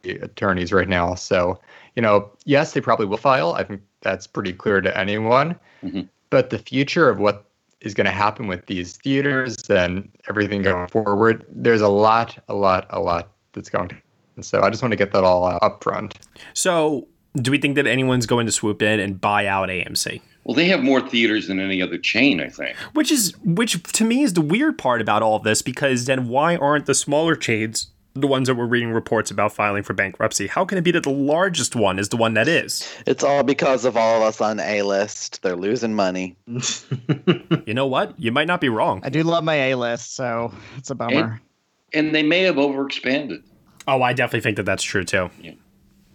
attorneys right now. So, you know, yes, they probably will file. I think that's pretty clear to anyone. Mm-hmm. But the future of what is going to happen with these theaters and everything going forward, there's a lot, a lot, a lot that's going to happen. And so I just want to get that all out up front. So do we think that anyone's going to swoop in and buy out A M C? Well, they have more theaters than any other chain, I think. Which is, which to me is the weird part about all of this, because then why aren't the smaller chains the ones that we're reading reports about filing for bankruptcy? How can it be that the largest one is the one that is? It's all because of all of us on A-list. They're losing money. You know what? You might not be wrong. I do love my A-list, so it's a bummer. And, and they may have overexpanded. Oh, I definitely think that that's true, too. Yeah.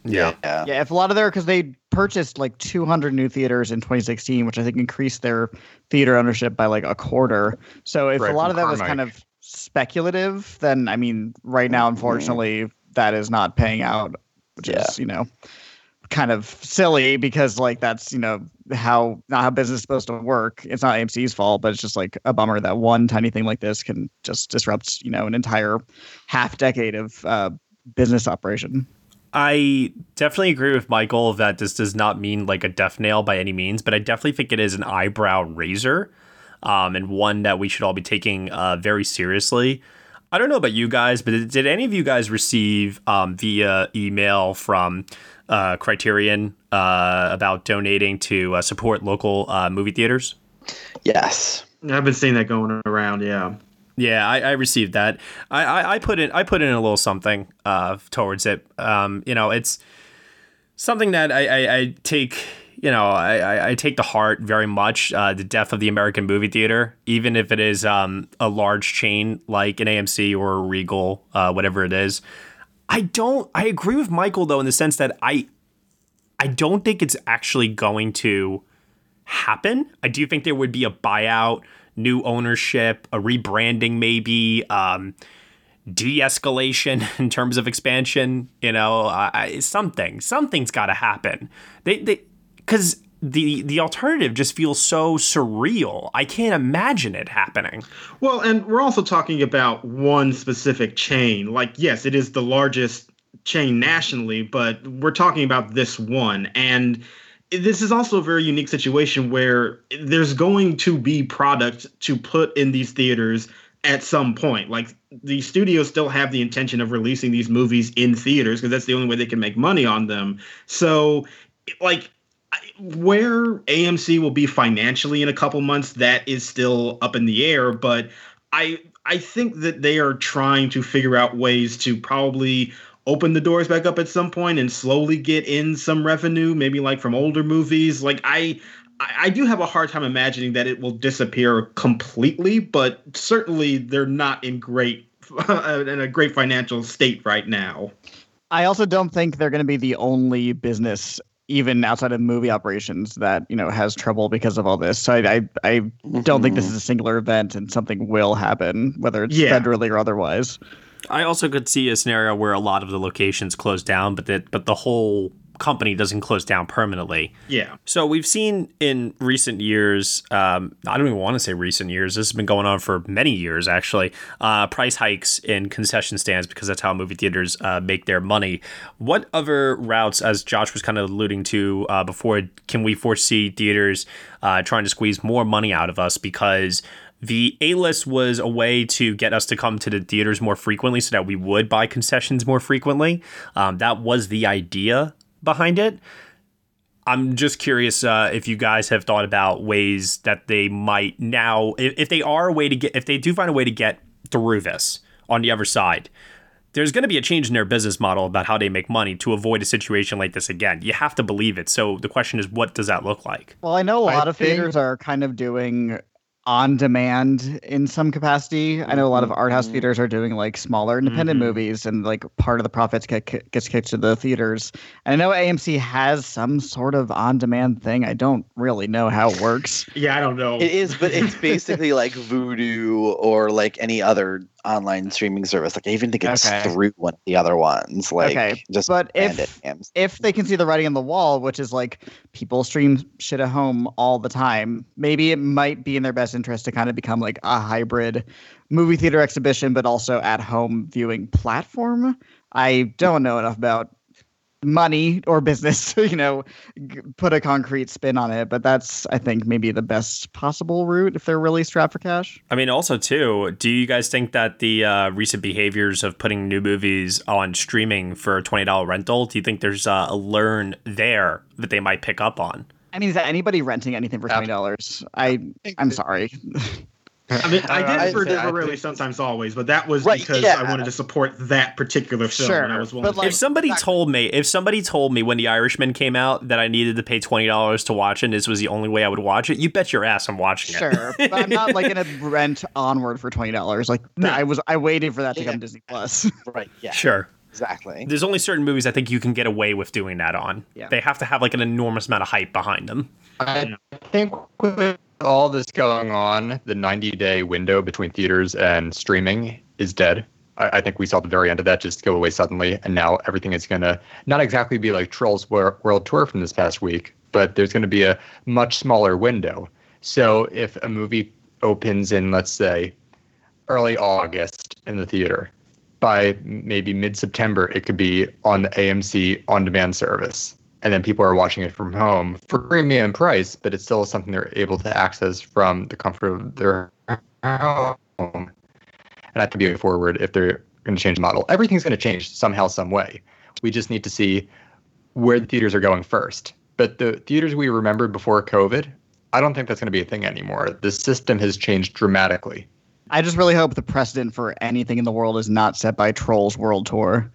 Yeah. Yeah. yeah if a lot of their, because they purchased like two hundred new theaters in twenty sixteen, which I think increased their theater ownership by like a quarter. So if right, a lot of that Carmike. was kind of speculative, then I mean, right now, unfortunately, mm-hmm. that is not paying out, which yeah. is, you know, kind of silly because, like, that's, you know, how not how business is supposed to work. It's not A M C's fault, but it's just like a bummer that one tiny thing like this can just disrupt, you know, an entire half decade of uh, business operation. I definitely agree with Michael that this does not mean like a death nail by any means, but I definitely think it is an eyebrow raiser, um, and one that we should all be taking uh, very seriously. I don't know about you guys, but did any of you guys receive um, via email from uh, Criterion uh, about donating to uh, support local uh, movie theaters? Yes, I've been seeing that going around. Yeah. Yeah, I, I received that. I, I, I put in I put in a little something uh, towards it. Um, you know, it's something that I, I, I take, you know, I, I take to heart very much. Uh, the death of the American movie theater, even if it is um, a large chain like an A M C or a Regal, uh, whatever it is. I don't. I agree with Michael, though, in the sense that I I don't think it's actually going to happen. I do think there would be a buyout, new ownership, a rebranding, maybe um, de-escalation in terms of expansion. You know, I, something, something's got to happen. They, they, because the the alternative just feels so surreal. I can't imagine it happening. Well, and we're also talking about one specific chain. Like, yes, it is the largest chain nationally, but we're talking about this one. And this is also a very unique situation where there's going to be product to put in these theaters at some point. Like, the studios still have the intention of releasing these movies in theaters because that's the only way they can make money on them. So, like, where A M C will be financially in a couple months, that is still up in the air. But I I think that they are trying to figure out ways to probably open the doors back up at some point and slowly get in some revenue, maybe like from older movies. Like I, I do have a hard time imagining that it will disappear completely, but certainly they're not in great, in a great financial state right now. I also don't think they're going to be the only business, even outside of movie operations, that, you know, has trouble because of all this. So I, I, I mm-hmm. don't think this is a singular event, and something will happen, whether it's yeah. federally or otherwise. I also could see a scenario where a lot of the locations close down, but that but the whole company doesn't close down permanently. Yeah. So we've seen in recent years, um, I don't even want to say recent years. This has been going on for many years, actually. Uh, price hikes in concession stands, because that's how movie theaters uh, make their money. What other routes, as Josh was kind of alluding to uh, before, can we foresee theaters uh, trying to squeeze more money out of us? Because the A-list was a way to get us to come to the theaters more frequently so that we would buy concessions more frequently. Um, that was the idea behind it. I'm just curious uh, if you guys have thought about ways that they might now, if, if they are a way to get, if they do find a way to get through this on the other side, there's going to be a change in their business model about how they make money to avoid a situation like this again. You have to believe it. So the question is, what does that look like? Well, I know a lot I of think- theaters are kind of doing on demand in some capacity. I know a lot of art house theaters are doing like smaller independent mm-hmm. movies, and like part of the profits get, gets kicked to the theaters. And I know A M C has some sort of on demand thing. I don't really know how it works. yeah, I don't know. It is, but it's basically like Vudu or like any other online streaming service. Like, I even think it's okay. through one of the other ones. Like, okay. just but if if they can see the writing on the wall, which is like people stream shit at home all the time, maybe it might be in their best interest to kind of become like a hybrid movie theater exhibition, but also at home viewing platform. I don't know enough about money or business to, you know, put a concrete spin on it, but that's, I think, maybe the best possible route if they're really strapped for cash. I mean, also too, do you guys think that the uh, recent behaviors of putting new movies on streaming for a twenty dollars rental, do you think there's uh, a learn there that they might pick up on? I mean, is anybody renting anything for twenty dollars? I I'm sorry. I mean, I, I did for temporarily, sometimes always, but that was right, because yeah. I wanted to support that particular film. Sure, and I was willing to like, if somebody exactly. told me, if somebody told me when The Irishman came out that I needed to pay twenty dollars to watch it, and this was the only way I would watch it, you bet your ass I'm watching sure, it. Sure, but I'm not like going to rent Onward for twenty dollars. Like no. I was, I waited for that to yeah. come to Disney Plus. Right. Yeah. Sure. Exactly. There's only certain movies I think you can get away with doing that on. Yeah. They have to have like an enormous amount of hype behind them. I think all this going on, the ninety day window between theaters and streaming is dead. I, I think we saw the very end of that just go away suddenly. And now everything is going to not exactly be like Trolls World Tour from this past week, but there's going to be a much smaller window. So if a movie opens in, let's say, early August in the theater, by maybe mid-September, it could be on the A M C on-demand service. And then people are watching it from home for premium price, but it's still something they're able to access from the comfort of their home. And that could be a way forward if they're going to change the model. Everything's going to change somehow, some way. We just need to see where the theaters are going first. But the theaters we remembered before COVID, I don't think that's going to be a thing anymore. The system has changed dramatically. I just really hope the precedent for anything in the world is not set by Trolls World Tour.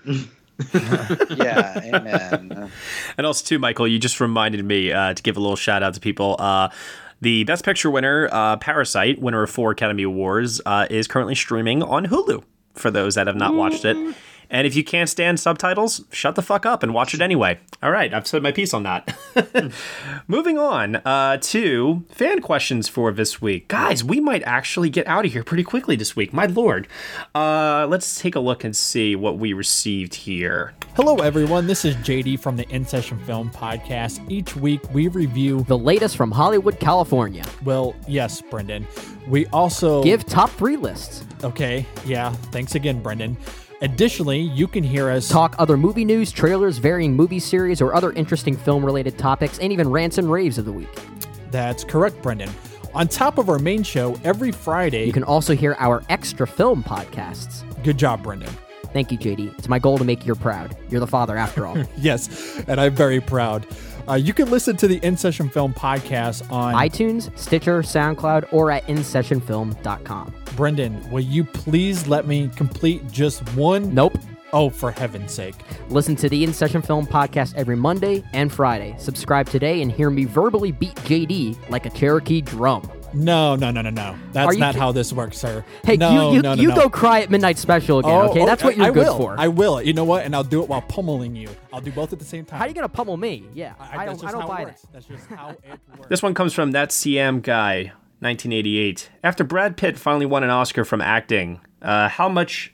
Yeah, amen. And also, too, Michael, you just reminded me uh, to give a little shout out to people. Uh, the Best Picture winner, uh, Parasite, winner of four Academy Awards, uh, is currently streaming on Hulu for those that have not watched it. And if you can't stand subtitles, shut the fuck up and watch it anyway. All right, I've said my piece on that. Moving on uh, to fan questions for this week. Guys, we might actually get out of here pretty quickly this week. My lord. Uh, let's take a look and see what we received here. Hello, everyone. This is J D from the In Session Film Podcast. Each week, we review the latest from Hollywood, California. Well, yes, Brendan. We also give top three lists. Okay, yeah. Thanks again, Brendan. Additionally, you can hear us talk other movie news, trailers, varying movie series, or other interesting film-related topics, and even rants and raves of the week. That's correct, Brendan. On top of our main show, every Friday... You can also hear our extra film podcasts. Good job, Brendan. Thank you, J D. It's my goal to make you proud. You're the father, after all. Yes, and I'm very proud. Uh, you can listen to the In Session Film Podcast on... iTunes, Stitcher, SoundCloud, or at in session film dot com. Brendan, will you please let me complete just one? Nope. Oh, for heaven's sake. Listen to the In Session Film Podcast every Monday and Friday. Subscribe today and hear me verbally beat J D like a Cherokee drum. No, no, no, no, no. That's not ki- how this works, sir. Hey, no, you, you, no, no, you no. go cry at Midnight Special again, oh, okay? Oh, that's what you're I, I good will. for. I will. You know what? And I'll do it while pummeling you. I'll do both at the same time. How are you going to pummel me? Yeah, I, I don't, I don't buy that. That's just how it works. This one comes from That C M Guy, nineteen eighty-eight. After Brad Pitt finally won an Oscar from acting, uh, how much...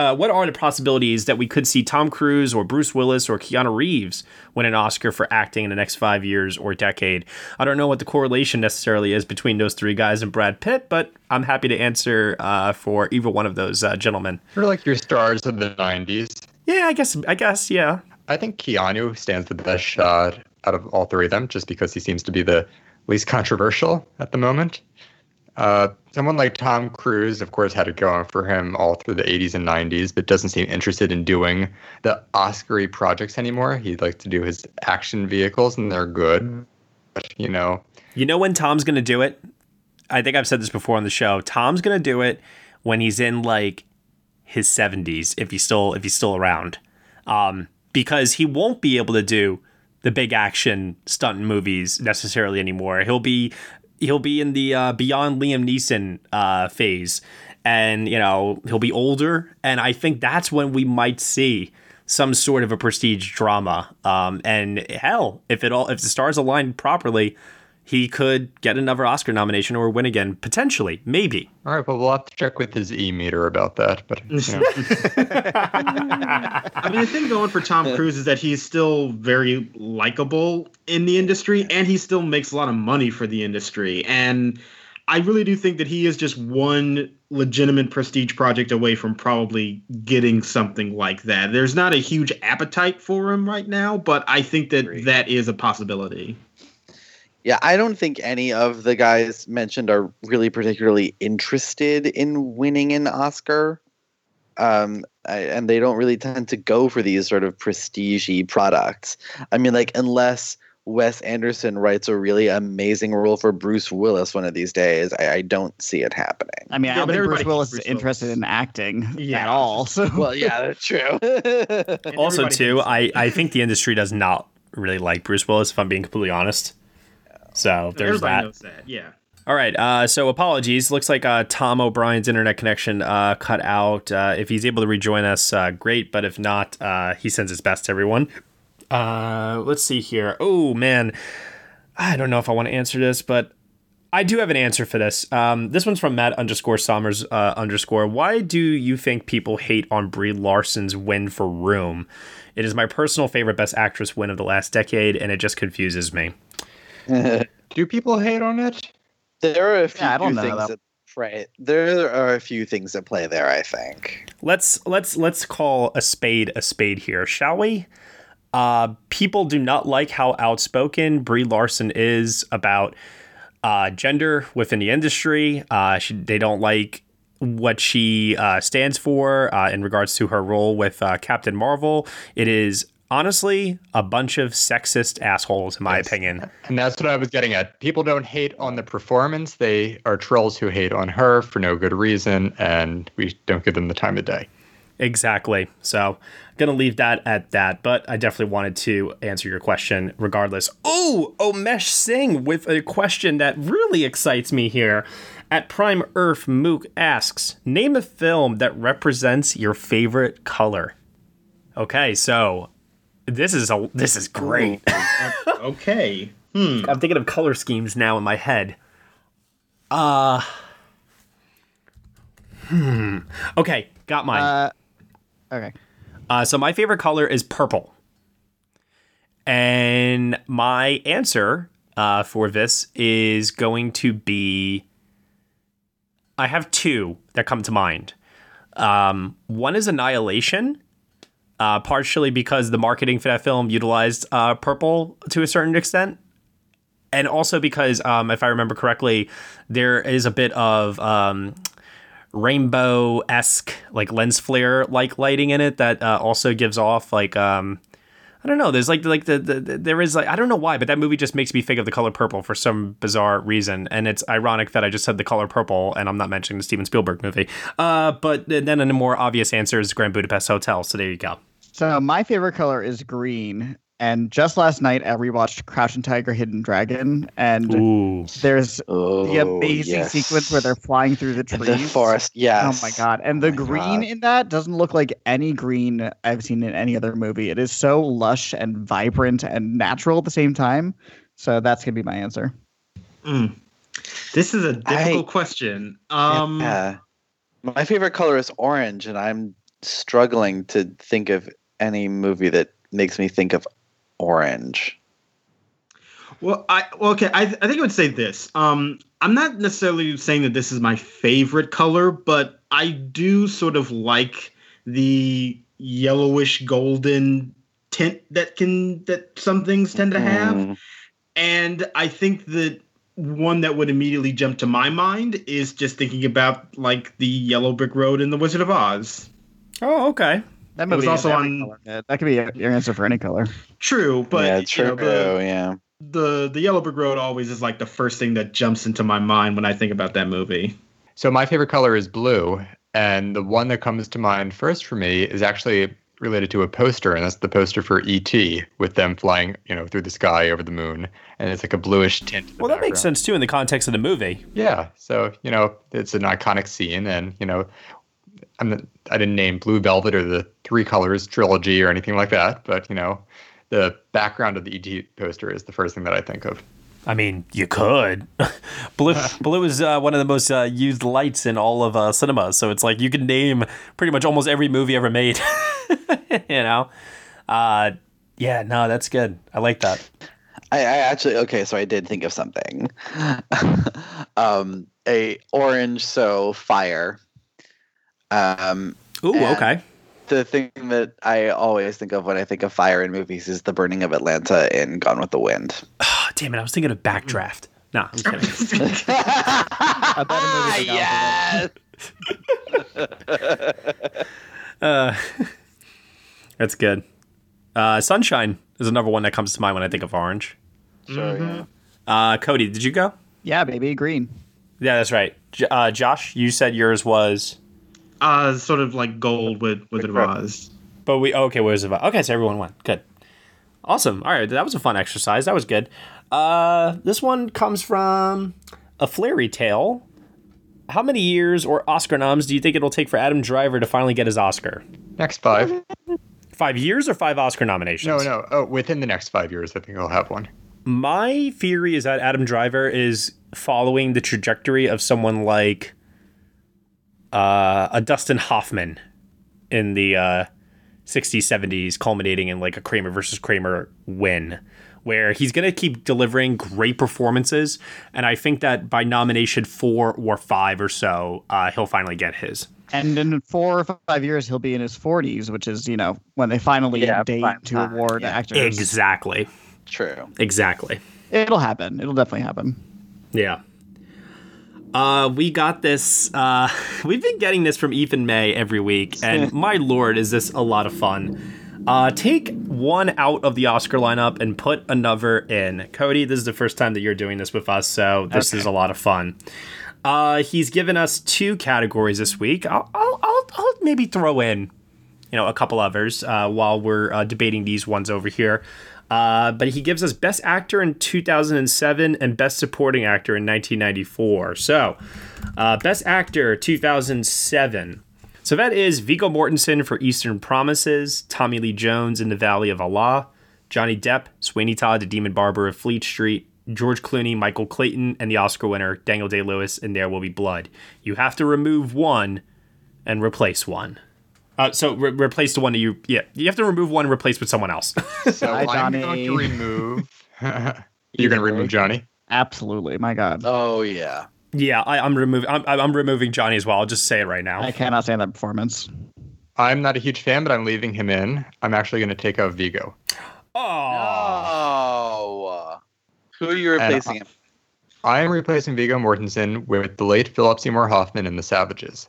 Uh, what are the possibilities that we could see Tom Cruise or Bruce Willis or Keanu Reeves win an Oscar for acting in the next five years or decade? I don't know what the correlation necessarily is between those three guys and Brad Pitt, but I'm happy to answer uh, for either one of those uh, gentlemen. They're like your stars of the nineties. Yeah, I guess. I guess. Yeah. I think Keanu stands the best shot out of all three of them, just because he seems to be the least controversial at the moment. Uh, someone like Tom Cruise, of course, had it going for him all through the eighties and nineties, but doesn't seem interested in doing the Oscar-y projects anymore. He'd like to do his action vehicles, and they're good. But, you know. You know when Tom's going to do it? I think I've said this before on the show. Tom's going to do it when he's in, like, his seventies, if he's still, if he's still around. Um, because he won't be able to do the big action stunt movies necessarily anymore. He'll be... He'll be in the uh, beyond Liam Neeson uh, phase, and, you know, he'll be older. And I think that's when we might see some sort of a prestige drama. Um, and hell, if it all if the stars align properly, he could get another Oscar nomination or win again, potentially, maybe. All right, but we'll have to check with his E-meter about that. But you know. I mean, the thing going for Tom Cruise is that he's still very likable in the industry, and he still makes a lot of money for the industry. And I really do think that he is just one legitimate prestige project away from probably getting something like that. There's not a huge appetite for him right now, but I think that Great. that is a possibility. Yeah, I don't think any of the guys mentioned are really particularly interested in winning an Oscar. Um, I, and they don't really tend to go for these sort of prestige-y products. I mean, like, unless Wes Anderson writes a really amazing role for Bruce Willis one of these days, I, I don't see it happening. I mean, yeah, I don't think Bruce Willis is interested Willis. in acting yeah. at all. So. Well, yeah, that's true. Also, too, I, I think the industry does not really like Bruce Willis, if I'm being completely honest. So there's Everybody that. knows that. Yeah. All right. Uh, so apologies. Looks like uh, Tom O'Brien's internet connection uh, cut out. Uh, if he's able to rejoin us, uh, great. But if not, uh, he sends his best to everyone. Uh, let's see here. Oh, man. I don't know if I want to answer this, but I do have an answer for this. Um, this one's from Matt underscore Sommers uh, underscore. Why do you think people hate on Brie Larson's win for Room? It is my personal favorite Best Actress win of the last decade, and it just confuses me. Do people hate on it? There are a few yeah, I don't know things that, that play. There are a few things that play there, I think. Let's let's let's call a spade a spade here, shall we? Uh, people do not like how outspoken Brie Larson is about uh, gender within the industry. Uh, she, they don't like what she uh, stands for uh, in regards to her role with uh, Captain Marvel. It is honestly a bunch of sexist assholes, in my yes. opinion. And that's what I was getting at. People don't hate on the performance. They are trolls who hate on her for no good reason, and we don't give them the time of day. Exactly. So I'm going to leave that at that. But I definitely wanted to answer your question regardless. Oh, Omesh Singh with a question that really excites me here. At Prime Earth, Mook asks, name a film that represents your favorite color. Okay, so this is a this is great. Okay. Hmm. I'm thinking of color schemes now in my head. Uh. Hmm. Okay, got mine. Uh. Okay. Uh, so my favorite color is purple. And my answer uh, for this is going to be... I have two that come to mind. Um, one is Annihilation, uh, partially because the marketing for that film utilized uh, purple to a certain extent. And also because, um, if I remember correctly, there is a bit of... Um, rainbow-esque, like lens flare like lighting in it that uh, also gives off like um I don't know, there's like like the, the, the there is like I don't know why, but that movie just makes me think of the color purple for some bizarre reason, and it's ironic that I just said the color purple and I'm not mentioning the Steven Spielberg movie. Uh but then a more obvious answer is Grand Budapest Hotel, so there you go. So my favorite color is green, and just last night I rewatched Crouching Tiger, Hidden Dragon, and Ooh. there's oh, the amazing yes. sequence where they're flying through the trees. The forest, yes. Oh my god. And the oh green god. in that doesn't look like any green I've seen in any other movie. It is so lush and vibrant and natural at the same time. So that's going to be my answer. Mm. This is a difficult I, question. Um, yeah. My favorite color is orange, and I'm struggling to think of any movie that makes me think of orange. Well, I well, okay. I, th- I think I would say this. Um, I'm not necessarily saying that this is my favorite color, but I do sort of like the yellowish golden tint that can that some things tend to have. Mm. And I think that one that would immediately jump to my mind is just thinking about like the Yellow Brick Road and the Wizard of Oz. Oh, okay. That movie it was also on. Color. That could be your answer for any color. True, but yeah, true, you know, the, yeah. the the Yellow Brick Road always is like the first thing that jumps into my mind when I think about that movie. So my favorite color is blue, and the one that comes to mind first for me is actually related to a poster, and that's the poster for E T with them flying, you know, through the sky over the moon, and it's like a bluish tint. Well, that background. Makes sense too in the context of the movie. Yeah, so you know, it's an iconic scene, and you know. I'm the, I didn't name Blue Velvet or the Three Colors trilogy or anything like that, but, you know, the background of the E T poster is the first thing that I think of. I mean, you could. Blue blue is uh, one of the most uh, used lights in all of uh, cinema, so it's like you can name pretty much almost every movie ever made, you know? Uh, yeah, no, that's good. I like that. I, I actually, okay, so I did think of something. um, a orange, so fire. Um, Ooh, okay. The thing that I always think of when I think of fire in movies is the burning of Atlanta in Gone with the Wind. Oh, damn it. I was thinking of Backdraft. No, I'm kidding. Ah, yes! uh, that's good. Uh, Sunshine is another one that comes to mind when I think of orange. Sure, mm-hmm. yeah. Uh, Cody, did you go? Yeah, baby, green. Yeah, that's right. J- uh, Josh, you said yours was... Uh, sort of like gold with with Advaz. But we okay, where's Advaz? Okay, so everyone won. Good, awesome. All right, that was a fun exercise. That was good. Uh, this one comes from A Flairy Tale. How many years or Oscar noms do you think it'll take for Adam Driver to finally get his Oscar? Next five. Five years or five Oscar nominations? No, no. Oh, within the next five years, I think he'll have one. My theory is that Adam Driver is following the trajectory of someone like uh, a Dustin Hoffman in the uh, sixties, seventies, culminating in like a Kramer versus Kramer win, where he's going to keep delivering great performances. And I think that by nomination four or five or so, uh, he'll finally get his. And in four or five years, he'll be in his forties, which is, you know, when they finally yeah, date fine. to award yeah. actors. Exactly. True. Exactly. It'll happen. It'll definitely happen. Yeah. Uh, we got this. Uh, we've been getting this from Ethan May every week. And my Lord, is this a lot of fun. Uh, take one out of the Oscar lineup and put another in. Cody, this is the first time that you're doing this with us, so this okay. is a lot of fun. Uh, he's given us two categories this week. I'll, I'll, I'll, I'll maybe throw in, you know, a couple others uh, while we're uh, debating these ones over here. Uh, but he gives us Best Actor in two thousand seven and Best Supporting Actor in nineteen ninety-four. So, uh, Best Actor two thousand seven. So that is Viggo Mortensen for Eastern Promises, Tommy Lee Jones in The Valley of Allah, Johnny Depp, Sweeney Todd, The Demon Barber of Fleet Street, George Clooney, Michael Clayton, and the Oscar winner, Daniel Day-Lewis, in There Will Be Blood. You have to remove one and replace one. Uh, so re- replace the one that you... Yeah, you have to remove one and replace with someone else. So Hi, I'm going to remove... You're going to remove Johnny? Absolutely, my God. Oh, yeah. Yeah, I, I'm, remov- I'm, I'm removing Johnny as well. I'll just say it right now. I cannot stand that performance. I'm not a huge fan, but I'm leaving him in. I'm actually going to take out Viggo. Oh... No. Who are you replacing him? I am replacing Viggo Mortensen with the late Philip Seymour Hoffman in The Savages.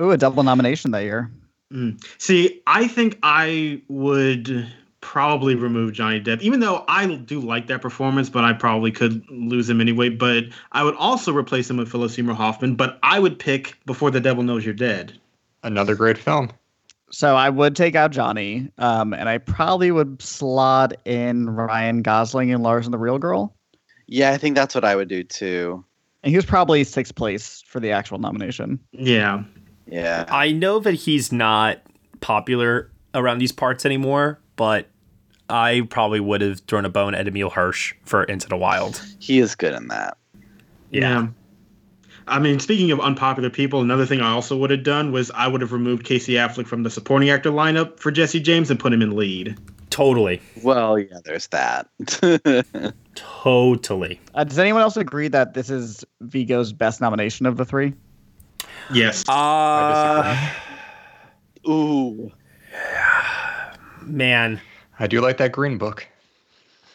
Ooh, a double nomination that year. Mm. See, I think I would probably remove Johnny Depp, even though I do like that performance, but I probably could lose him anyway. But I would also replace him with Philip Seymour Hoffman, but I would pick Before the Devil Knows You're Dead. Another great film. So I would take out Johnny, um, and I probably would slot in Ryan Gosling and Lars and the Real Girl. Yeah, I think that's what I would do, too. And he was probably sixth place for the actual nomination. Yeah. Yeah. I know that he's not popular around these parts anymore, but I probably would have thrown a bone at Emile Hirsch for Into the Wild. He is good in that. Yeah. yeah. I mean, speaking of unpopular people, another thing I also would have done was I would have removed Casey Affleck from the supporting actor lineup for Jesse James and put him in lead. Totally. Well, yeah, there's that. Totally. Uh, does anyone else agree that this is Viggo's best nomination of the three? Yes. Uh, ooh. Man. I do like that Green Book.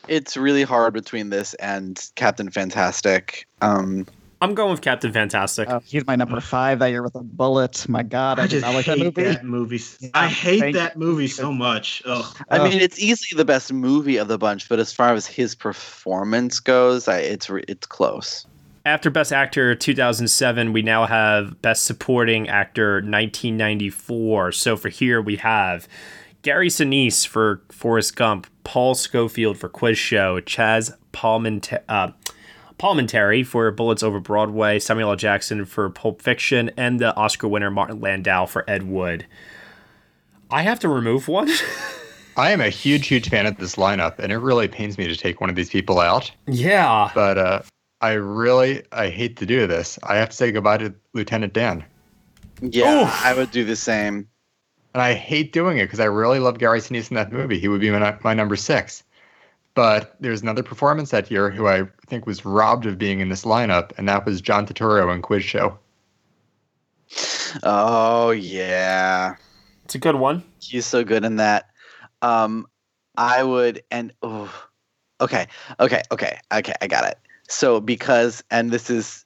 It's really hard between this and Captain Fantastic. Um... I'm going with Captain Fantastic. Uh, he's my number five that year with a bullet. My God, I, I just not like hate that movie. That movie. Yeah, I hate thanks. that movie so much. Ugh. I mean, it's easily the best movie of the bunch, but as far as his performance goes, I, it's it's close. After Best Actor two thousand seven, we now have Best Supporting Actor nineteen ninety-four. So for here, we have Gary Sinise for Forrest Gump, Paul Scofield for Quiz Show, Chaz Palminteri. Uh, Palminteri for Bullets Over Broadway, Samuel L. Jackson for Pulp Fiction, and the Oscar winner Martin Landau for Ed Wood. I have to remove one. I am a huge, huge fan of this lineup, and it really pains me to take one of these people out. Yeah. But uh, I really, I hate to do this. I have to say goodbye to Lieutenant Dan. Yeah, Oof. I would do the same. And I hate doing it because I really love Gary Sinise in that movie. He would be my, my number six. But there's another performance that year who I think was robbed of being in this lineup, and that was John Turturro in Quiz Show. Oh, yeah. It's a good one. He's so good in that. Um, I would, and, oh, okay, okay, okay, okay, I got it. So because, and this is,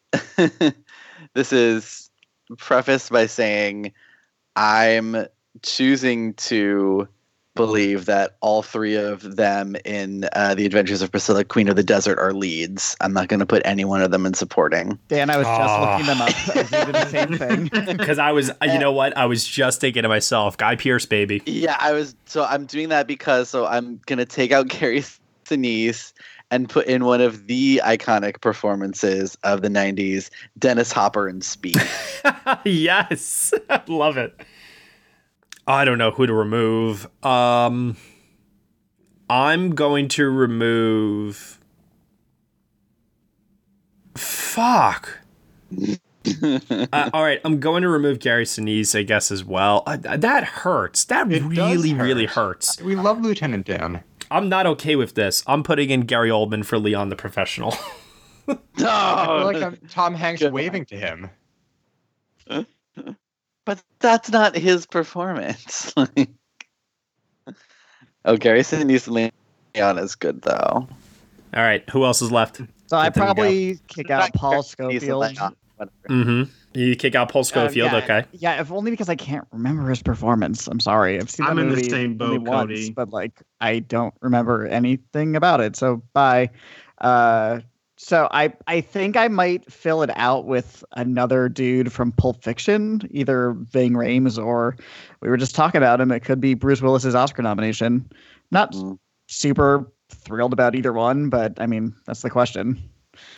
this is prefaced by saying I'm choosing to believe that all three of them in uh, The Adventures of Priscilla, Queen of the Desert are leads. I'm not going to put any one of them in supporting. Dan, I was oh. just looking them up. I was doing the same thing. Because I was, you know what? I was just thinking to myself, Guy Pearce, baby. Yeah, I was. So I'm doing that because so I'm going to take out Gary Sinise and put in one of the iconic performances of the nineties, Dennis Hopper in Speed. Yes. Love it. I don't know who to remove. Um, I'm going to remove Fuck. uh, all right, I'm going to remove Gary Sinise, I guess, as well. Uh, that hurts. That it really, hurt. really hurts. We love Lieutenant Dan. I'm not okay with this. I'm putting in Gary Oldman for Leon the Professional. No, I feel like I'm Tom Hanks Good. waving to him. But that's not his performance. Like, oh, Gary Sinise and Leon is good, though. All right, who else is left? So I probably kick out Paul Scofield. Mm-hmm. You kick out Paul Scofield, um, yeah, okay. Yeah, if only because I can't remember his performance. I'm sorry. I've seen I'm in the same boat, Cody. Once, but, like, I don't remember anything about it, so bye. Uh, so I, I think I might fill it out with another dude from Pulp Fiction, either Ving Rhames or we were just talking about him. It could be Bruce Willis's Oscar nomination. Not mm. super thrilled about either one, but, I mean, that's the question.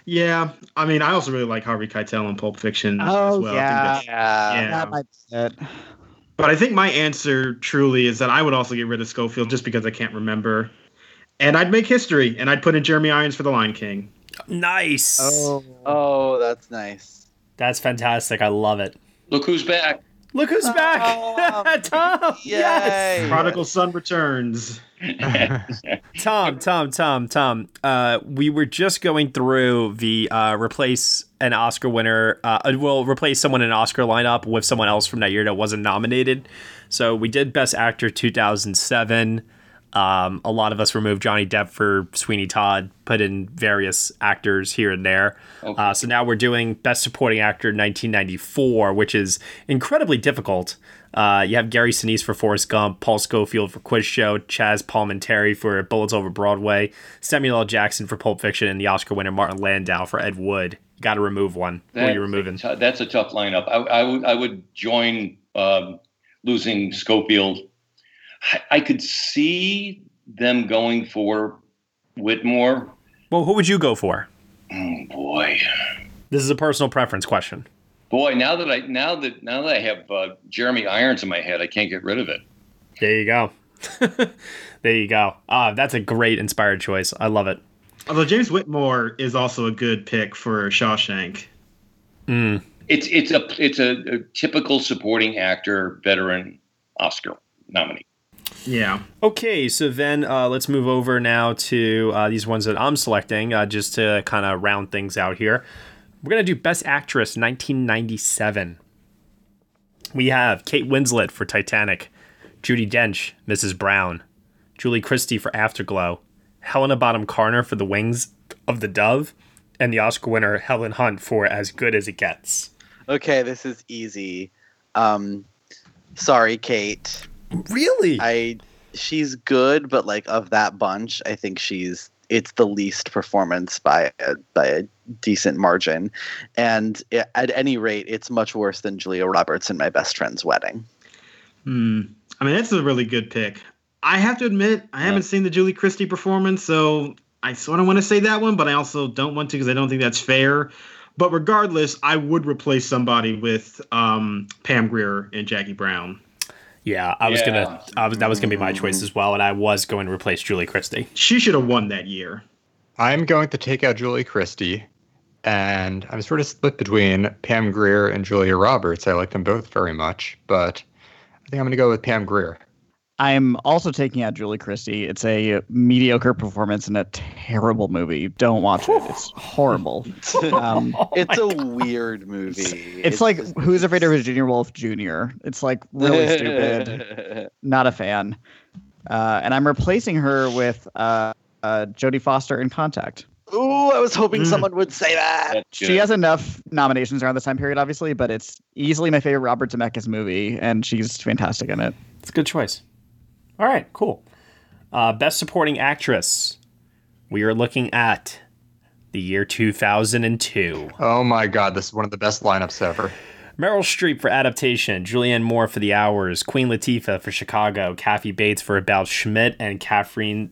Yeah, I mean, I also really like Harvey Keitel in Pulp Fiction oh, as well. Yeah. I think yeah, yeah, that might be it. But I think my answer truly is that I would also get rid of Scofield just because I can't remember, and I'd make history, and I'd put in Jeremy Irons for The Lion King. Nice. Oh, oh that's nice. That's fantastic. I love it. Look who's back. Look who's Tom. back. Tom. Yes. Prodigal Son returns. Tom, Tom, Tom, Tom. Uh, we were just going through the uh, replace an Oscar winner. Uh, well, replace someone in an Oscar lineup with someone else from that year that wasn't nominated. So we did Best Actor two thousand seven. Um, a lot of us removed Johnny Depp for Sweeney Todd, put in various actors here and there. Okay. Uh, so now we're doing Best Supporting Actor nineteen ninety-four, which is incredibly difficult. Uh, you have Gary Sinise for Forrest Gump, Paul Scofield for Quiz Show, Chaz Palminteri for Bullets Over Broadway, Samuel L. Jackson for Pulp Fiction, and the Oscar winner Martin Landau for Ed Wood. You got to remove one. That's, what are you removing? A t- that's a tough lineup. I, I, w- I would join um, losing Scofield. I could see them going for Whitmore. Well, who would you go for? Oh boy, this is a personal preference question. Boy, now that I now that now that I have uh, Jeremy Irons in my head, I can't get rid of it. There you go. There you go. Ah, uh, that's a great inspired choice. I love it. Although James Whitmore is also a good pick for Shawshank. Mm. It's it's a it's a, a typical supporting actor, veteran Oscar nominee. Yeah. Okay, so then uh, let's move over now to uh, these ones that I'm selecting uh, just to kind of round things out here. We're going to do Best Actress nineteen ninety-seven. We have Kate Winslet for Titanic, Judi Dench, Missus Brown, Julie Christie for Afterglow, Helena Bonham Carter for The Wings of the Dove, and the Oscar winner Helen Hunt for As Good as It Gets. Okay, this is easy. Um, sorry, Kate. Really? I she's good, but like of that bunch, I think she's it's the least performance by a, by a decent margin, and at any rate, it's much worse than Julia Roberts in My Best Friend's Wedding. Hmm. I mean, that's a really good pick. I have to admit, I yeah. haven't seen the Julie Christie performance, so I sort of want to say that one, but I also don't want to because I don't think that's fair. But regardless, I would replace somebody with um, Pam Grier and Jackie Brown. Yeah, I was yeah. gonna. I was, that was gonna be my choice as well, and I was going to replace Julie Christie. She should have won that year. I'm going to take out Julie Christie, and I'm sort of split between Pam Grier and Julia Roberts. I like them both very much, but I think I'm gonna go with Pam Grier. I'm also taking out Julie Christie. It's a mediocre performance in a terrible movie. Don't watch it. It's horrible. Um, oh it's a God. weird movie. It's, it's, it's like just, Who's Afraid of Virginia Woolf Junior? It's like really stupid. Not a fan. Uh, and I'm replacing her with uh, uh, Jodie Foster in Contact. Ooh, I was hoping mm. someone would say that. She has enough nominations around this time period, obviously, but it's easily my favorite Robert Zemeckis movie, and she's fantastic in it. It's a good choice. All right, cool. Uh, Best Supporting Actress. We are looking at the year two thousand two. Oh, my God. This is one of the best lineups ever. Meryl Streep for Adaptation, Julianne Moore for The Hours, Queen Latifah for Chicago, Kathy Bates for About Schmidt, and Catherine,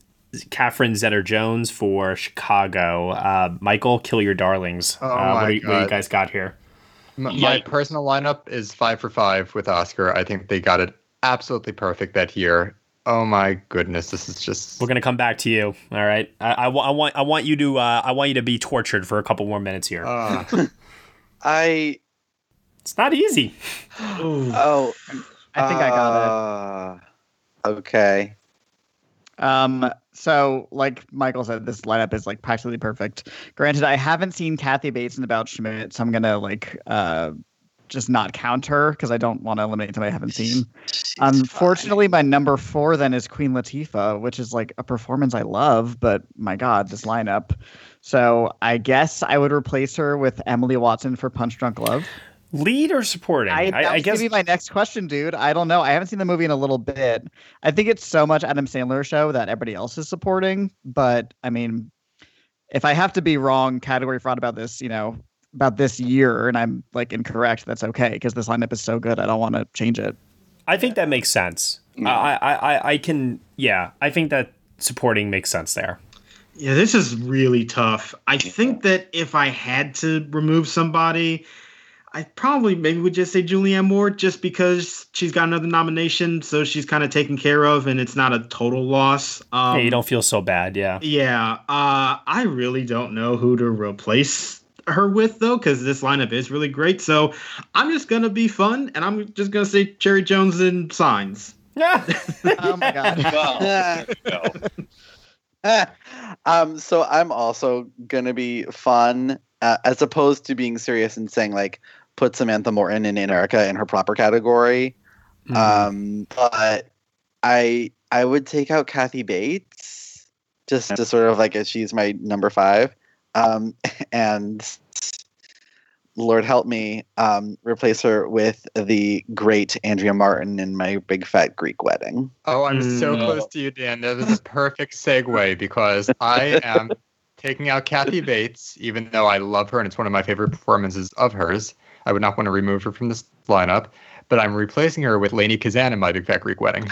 Catherine Zeta-Jones for Chicago. Uh, Michael, kill your darlings. Oh, uh, my what, are, God. What do you guys got here? My, my personal lineup is five for five with Oscar. I think they got it absolutely perfect that year. Oh my goodness, this is just... We're gonna come back to you. All right, I, I, I want I want you to uh, I want you to be tortured for a couple more minutes here. Uh, I. It's not easy. Ooh. Oh, I think uh, I got it. Okay. Um. So, like Michael said, this lineup is like practically perfect. Granted, I haven't seen Kathy Bates in About Schmidt, so I'm gonna like uh. just not count her because I don't want to eliminate somebody I haven't seen. She's Unfortunately, fine. My number four then is Queen Latifah, which is like a performance I love, but my God, this lineup. So I guess I would replace her with Emily Watson for Punch Drunk Love. Lead or supporting? I, that I, I guess be my next question, dude. I don't know. I haven't seen the movie in a little bit. I think it's so much Adam Sandler show that everybody else is supporting. But I mean, if I have to be wrong, category fraud about this, you know, about this year, and I'm like incorrect, that's okay because this lineup is so good. I don't want to change it. I think that makes sense. Yeah. I, I, I can, yeah, I think that supporting makes sense there. Yeah, this is really tough. I think that if I had to remove somebody, I probably maybe would just say Julianne Moore just because she's got another nomination, so she's kind of taken care of, and it's not a total loss. Um, hey, you don't feel so bad, yeah. Yeah, uh, I really don't know who to replace her with, though, because this lineup is really great. So I'm just gonna be fun, and I'm just gonna say Cherry Jones and Signs. Yeah. Oh my God. Well, no. um so I'm also gonna be fun, uh, as opposed to being serious and saying like put Samantha Morton and Anerica in her proper category. Mm-hmm. um but I I would take out Kathy Bates just to sort of like, as she's my number five. Um, and Lord help me, um, replace her with the great Andrea Martin in My Big Fat Greek Wedding. Oh, I'm so no. close to you, Dan. That is a perfect segue because I am taking out Kathy Bates, even though I love her and it's one of my favorite performances of hers. I would not want to remove her from this lineup, but I'm replacing her with Lainey Kazan in My Big Fat Greek Wedding.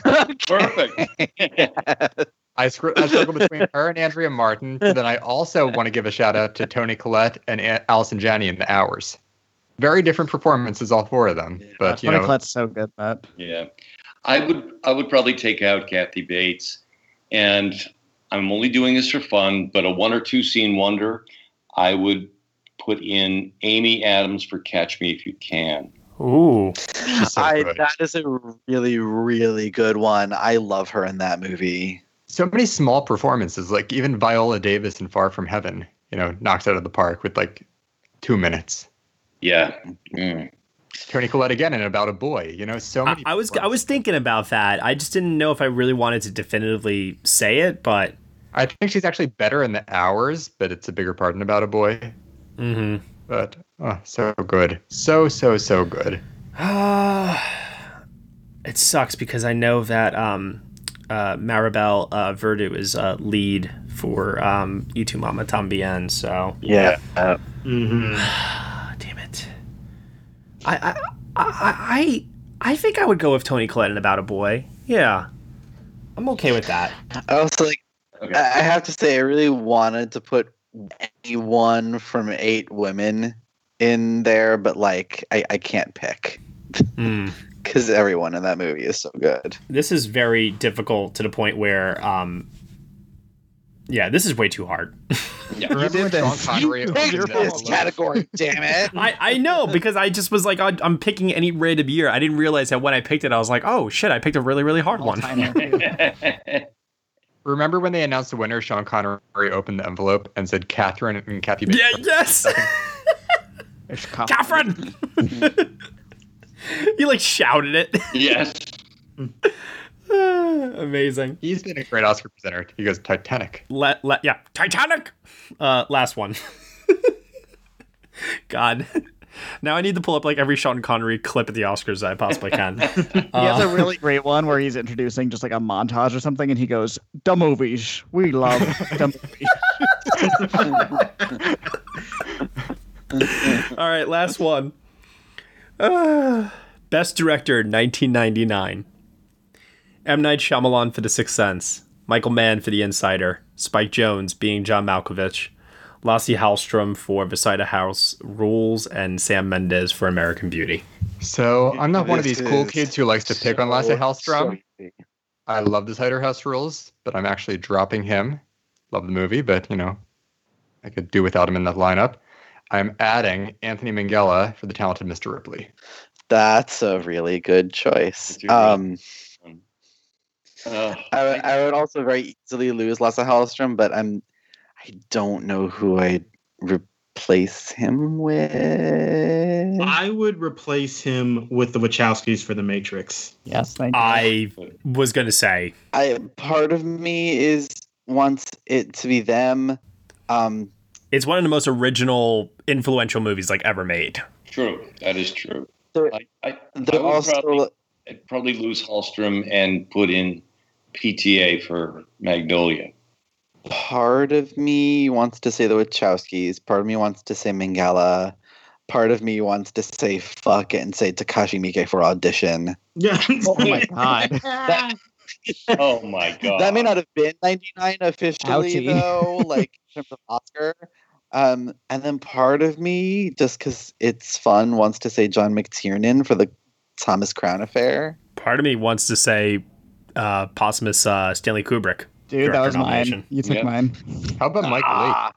Perfect. Yes. I struggle between her and Andrea Martin, but then I also want to give a shout out to Toni Collette and a- Allison Janney in The Hours. Very different performances, all four of them. Yeah, but you know, Toni Collette's so good, Matt. Yeah, I would I would probably take out Kathy Bates, and I'm only doing this for fun. But a one or two scene wonder, I would put in Amy Adams for Catch Me If You Can. Ooh, so I, that is a really really good one. I love her in that movie. So many small performances, like even Viola Davis in Far From Heaven, you know, knocked out of the park with like two minutes. Yeah. Mm. Toni Collette again in About a Boy, you know, so many. I, I was I was thinking about that. I just didn't know if I really wanted to definitively say it, but I think she's actually better in The Hours, but it's a bigger part in About a Boy. Mm-hmm. But oh, so good, so so so good. It sucks because I know that. Um, Uh, Maribel uh, Verdú is uh, lead for um, You Tu Mama Tambien, so yeah. Uh, mm-hmm. Damn it! I, I I I I think I would go with Toni Collette in About a Boy. Yeah, I'm okay with that. I was like, okay. I have to say, I really wanted to put anyone from Eight Women in there, but like, I, I can't pick. Mm. Because everyone in that movie is so good. This is very difficult to the point where, um, yeah, this is way too hard. Yeah. Remember you did this category, damn it. I, I know, because I just was like, I, I'm picking any random year. I didn't realize that when I picked it, I was like, oh, shit, I picked a really, really hard one. Remember when they announced the winner, Sean Connery opened the envelope and said Catherine and Kathy Bates. Yeah, yes! Catherine! You like shouted it. Yes. Amazing. He's been a great Oscar presenter. He goes Titanic. Le- le- yeah, Titanic. Uh, last one. God. Now I need to pull up like every Sean Connery clip at the Oscars that I possibly can. He uh, has a really great one where he's introducing just like a montage or something, and he goes, "The movies. We love the movies." All right, last one. Uh, Best Director, nineteen ninety-nine. M. Night Shyamalan for The Sixth Sense. Michael Mann for The Insider. Spike Jonze being John Malkovich. Lasse Hallström for Beside a House Rules. And Sam Mendes for American Beauty. So I'm not this one of these cool kids who likes to pick so on Lasse Hallström. So I love the Cider House Rules, but I'm actually dropping him. Love the movie, but, you know, I could do without him in that lineup. I'm adding Anthony Minghella for The Talented Mister Ripley. That's a really good choice. Um, uh, I, would, I would also very easily lose Lasse Hallström, but I'm, I don't know who I'd replace him with. I would replace him with the Wachowskis for The Matrix. Yes, thank you. I was going to say. I part of me is wants it to be them. Um, it's one of the most original, influential movies like ever made. True, that is true. They're, I, I, they're I would also, probably, I'd probably lose Hallstrom and put in P T A for Magnolia. Part of me wants to say the Wachowskis. Part of me wants to say Minghella. Part of me wants to say fuck it and say Takashi Miike for Audition. Yeah. Oh my god. That, oh my god. That may not have been ninety-nine officially, Ouchie. Though, like in terms of Oscar. Um, and then part of me, just because it's fun, wants to say John McTiernan for the Thomas Crown Affair. Part of me wants to say uh, posthumous uh, Stanley Kubrick. Dude, that was mine. You took yep. mine. How about Michael ah. Lee?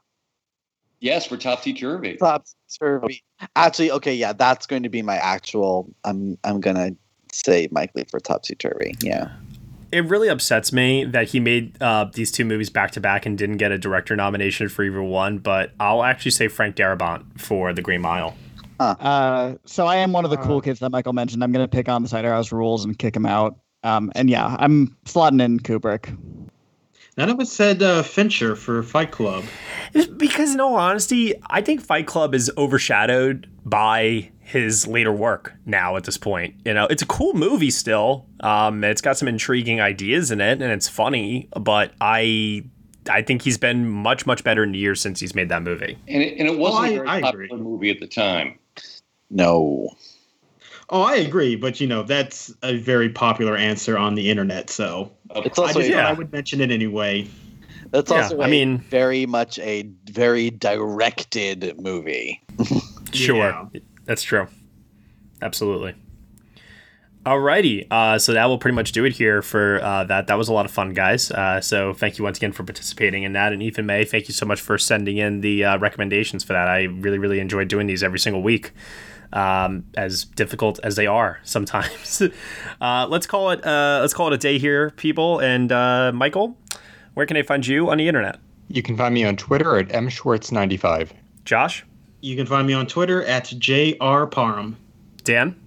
Yes, for Topsy Turvy. Topsy Turvy. Actually, okay, yeah, that's going to be my actual. I'm I'm gonna say Michael Lee for Topsy Turvy. Yeah. It really upsets me that he made uh, these two movies back to back and didn't get a director nomination for either one. But I'll actually say Frank Darabont for The Green Mile. Huh. Uh, so I am one of the cool kids that Michael mentioned. I'm going to pick on the Cider House Rules and kick him out. Um, and yeah, I'm slotting in Kubrick. None of us said uh, Fincher for Fight Club. Because in all honesty, I think Fight Club is overshadowed by his later work now at this point. You know, it's a cool movie still. Um, it's got some intriguing ideas in it, and it's funny. But I I think he's been much, much better in the years since he's made that movie. And it, and it wasn't oh, I, a very I popular agree. movie at the time. No. Oh, I agree, but you know that's a very popular answer on the internet, so it's also, I just yeah. thought I would mention it anyway. That's yeah, also, I a, mean, very much a very directed movie. Sure, yeah. That's true. Absolutely. Alrighty, uh, so that will pretty much do it here for uh, that. That was a lot of fun, guys. Uh, so thank you once again for participating in that. And Ethan May, thank you so much for sending in the uh, recommendations for that. I really, really enjoy doing these every single week. Um, as difficult as they are sometimes. uh, let's call it uh, let's call it a day here, people. And uh, Michael, where can I find you on the internet? You can find me on Twitter at m schwartz ninety-five. Josh? You can find me on Twitter at j r parham. Dan?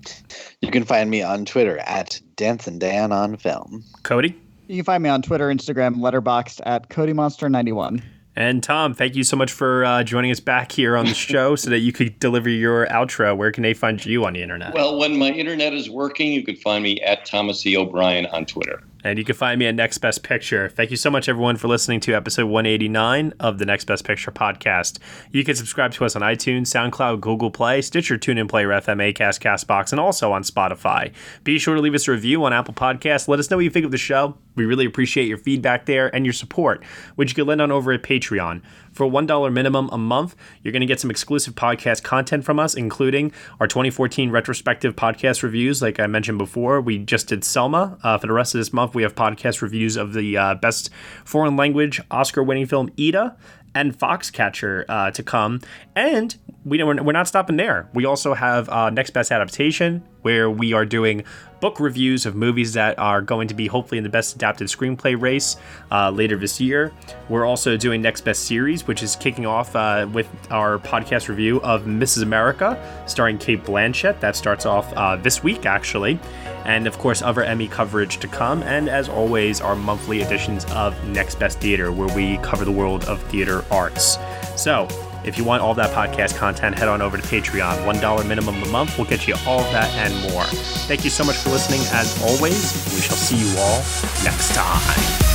You can find me on Twitter at Dancin' Dan on Film. Cody? You can find me on Twitter, Instagram, Letterboxd at Cody Monster ninety-one. And Tom, thank you so much for uh, joining us back here on the show so that you could deliver your outro. Where can they find you on the internet? Well, when my internet is working, you can find me at Thomas E. O'Brien on Twitter. And you can find me at Next Best Picture. Thank you so much, everyone, for listening to episode one eighty-nine of the Next Best Picture podcast. You can subscribe to us on iTunes, SoundCloud, Google Play, Stitcher, TuneIn Player, F M, Acast, CastBox, and also on Spotify. Be sure to leave us a review on Apple Podcasts. Let us know what you think of the show. We really appreciate your feedback there and your support, which you can lend on over at Patreon. For one dollar minimum a month, you're going to get some exclusive podcast content from us, including our twenty fourteen retrospective podcast reviews. Like I mentioned before, we just did Selma. Uh, for the rest of this month, we have podcast reviews of the uh, best foreign language Oscar-winning film *Ida* and *Foxcatcher* uh, to come, and we we're, we're not stopping there. We also have uh, *Next Best Adaptation*, where we are doing book reviews of movies that are going to be hopefully in the best adapted screenplay race uh, later this year. We're also doing Next Best Series, which is kicking off uh, with our podcast review of Missus America, starring Cate Blanchett. That starts off uh, this week, actually. And, of course, other Emmy coverage to come. And, as always, our monthly editions of Next Best Theater, where we cover the world of theater arts. So, if you want all that podcast content, head on over to Patreon. one dollar minimum a month will get you all that and more. Thank you so much for listening. As always, we shall see you all next time.